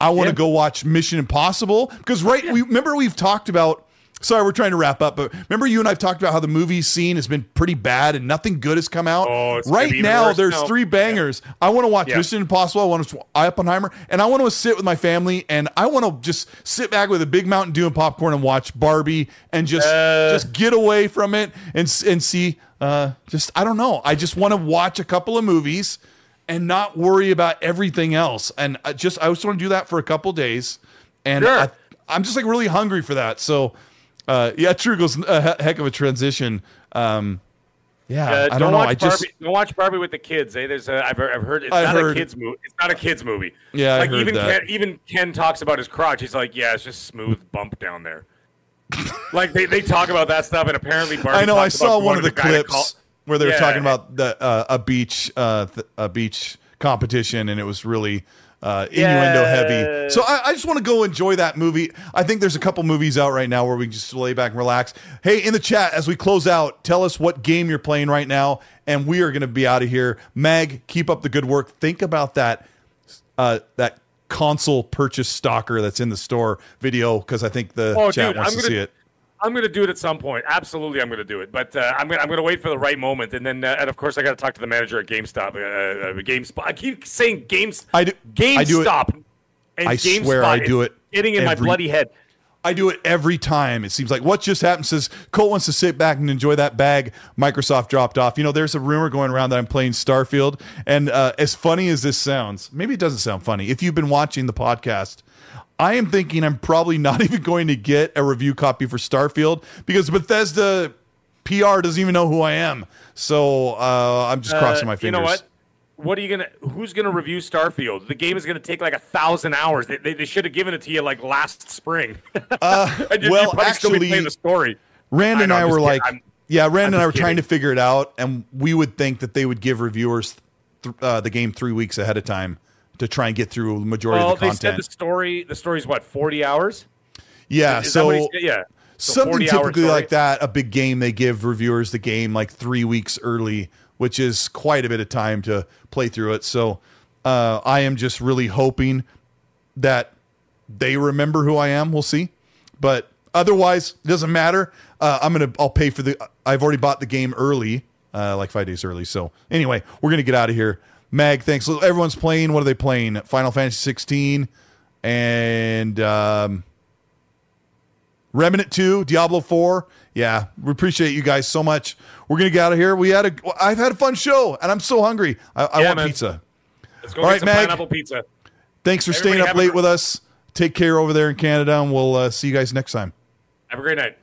I want to go watch Mission Impossible. Because we've talked about, sorry, we're trying to wrap up, but remember you and I've talked about how the movie scene has been pretty bad and nothing good has come out. Right now, there's three bangers. Yeah. I want to watch Mission Impossible. I want to watch Oppenheimer, and I want to sit with my family, and I want to just sit back with a big Mountain Dew and popcorn and watch Barbie and just get away from it and see. I don't know. I just want to watch a couple of movies and not worry about everything else. And I just want to do that for a couple days, and I'm just really hungry for that. So. True goes a heck of a transition. Yeah, I don't know. I just don't watch Barbie with the kids. Eh? There's a, I've heard it's I've not heard... a kids movie. It's not a kids movie. Yeah, like I heard even that. Ken talks about his crotch. He's like, yeah, it's just smooth bump down there. Like they talk about that stuff, and apparently Barbie. I know. I saw one of the clips where they were talking about the a beach competition, and it was really innuendo heavy. So I just want to go enjoy that movie. I think there's a couple movies out right now where we can just lay back and relax. Hey, in the chat, as we close out, tell us what game you're playing right now, and we are going to be out of here. Mag, keep up the good work. Think about that that console purchase stalker that's in the store video, because I think the chat wants to see it. I'm going to do it at some point. Absolutely, I'm going to do it. But I'm going to wait for the right moment. And then, and of course, I got to talk to the manager at GameStop. GameSpot. I keep saying GameStop. GameStop. I swear I do it. Getting in my bloody head. I do it every time. It seems like what just happened says Cole wants to sit back and enjoy that bag Microsoft dropped off. You know, there's a rumor going around that I'm playing Starfield. And as funny as this sounds, maybe it doesn't sound funny. If you've been watching the podcast, I am thinking I'm probably not even going to get a review copy for Starfield because Bethesda PR doesn't even know who I am. So I'm just crossing my fingers. You know what? Who's gonna review Starfield? The game is gonna take like 1,000 hours. They should have given it to you like last spring. Well, actually, the story. Rand and I were like, Rand and I were trying to figure it out, and we would think that they would give reviewers the game 3 weeks ahead of time to try and get through the majority of the content. They said the story's what, 40 hours? Yeah, so something typically like that, a big game, they give reviewers the game like 3 weeks early, which is quite a bit of time to play through it. So I am just really hoping that they remember who I am. We'll see. But otherwise, it doesn't matter. I'll pay for I've already bought the game early, like 5 days early. So anyway, we're going to get out of here. Mag, thanks. Everyone's playing. What are they playing? Final Fantasy 16 and Remnant 2, Diablo 4. Yeah, we appreciate you guys so much. We're going to get out of here. I've had a fun show, and I'm so hungry. I want pizza. Let's go get some pineapple pizza. Thanks for staying up late with us. Take care over there in Canada, and we'll see you guys next time. Have a great night.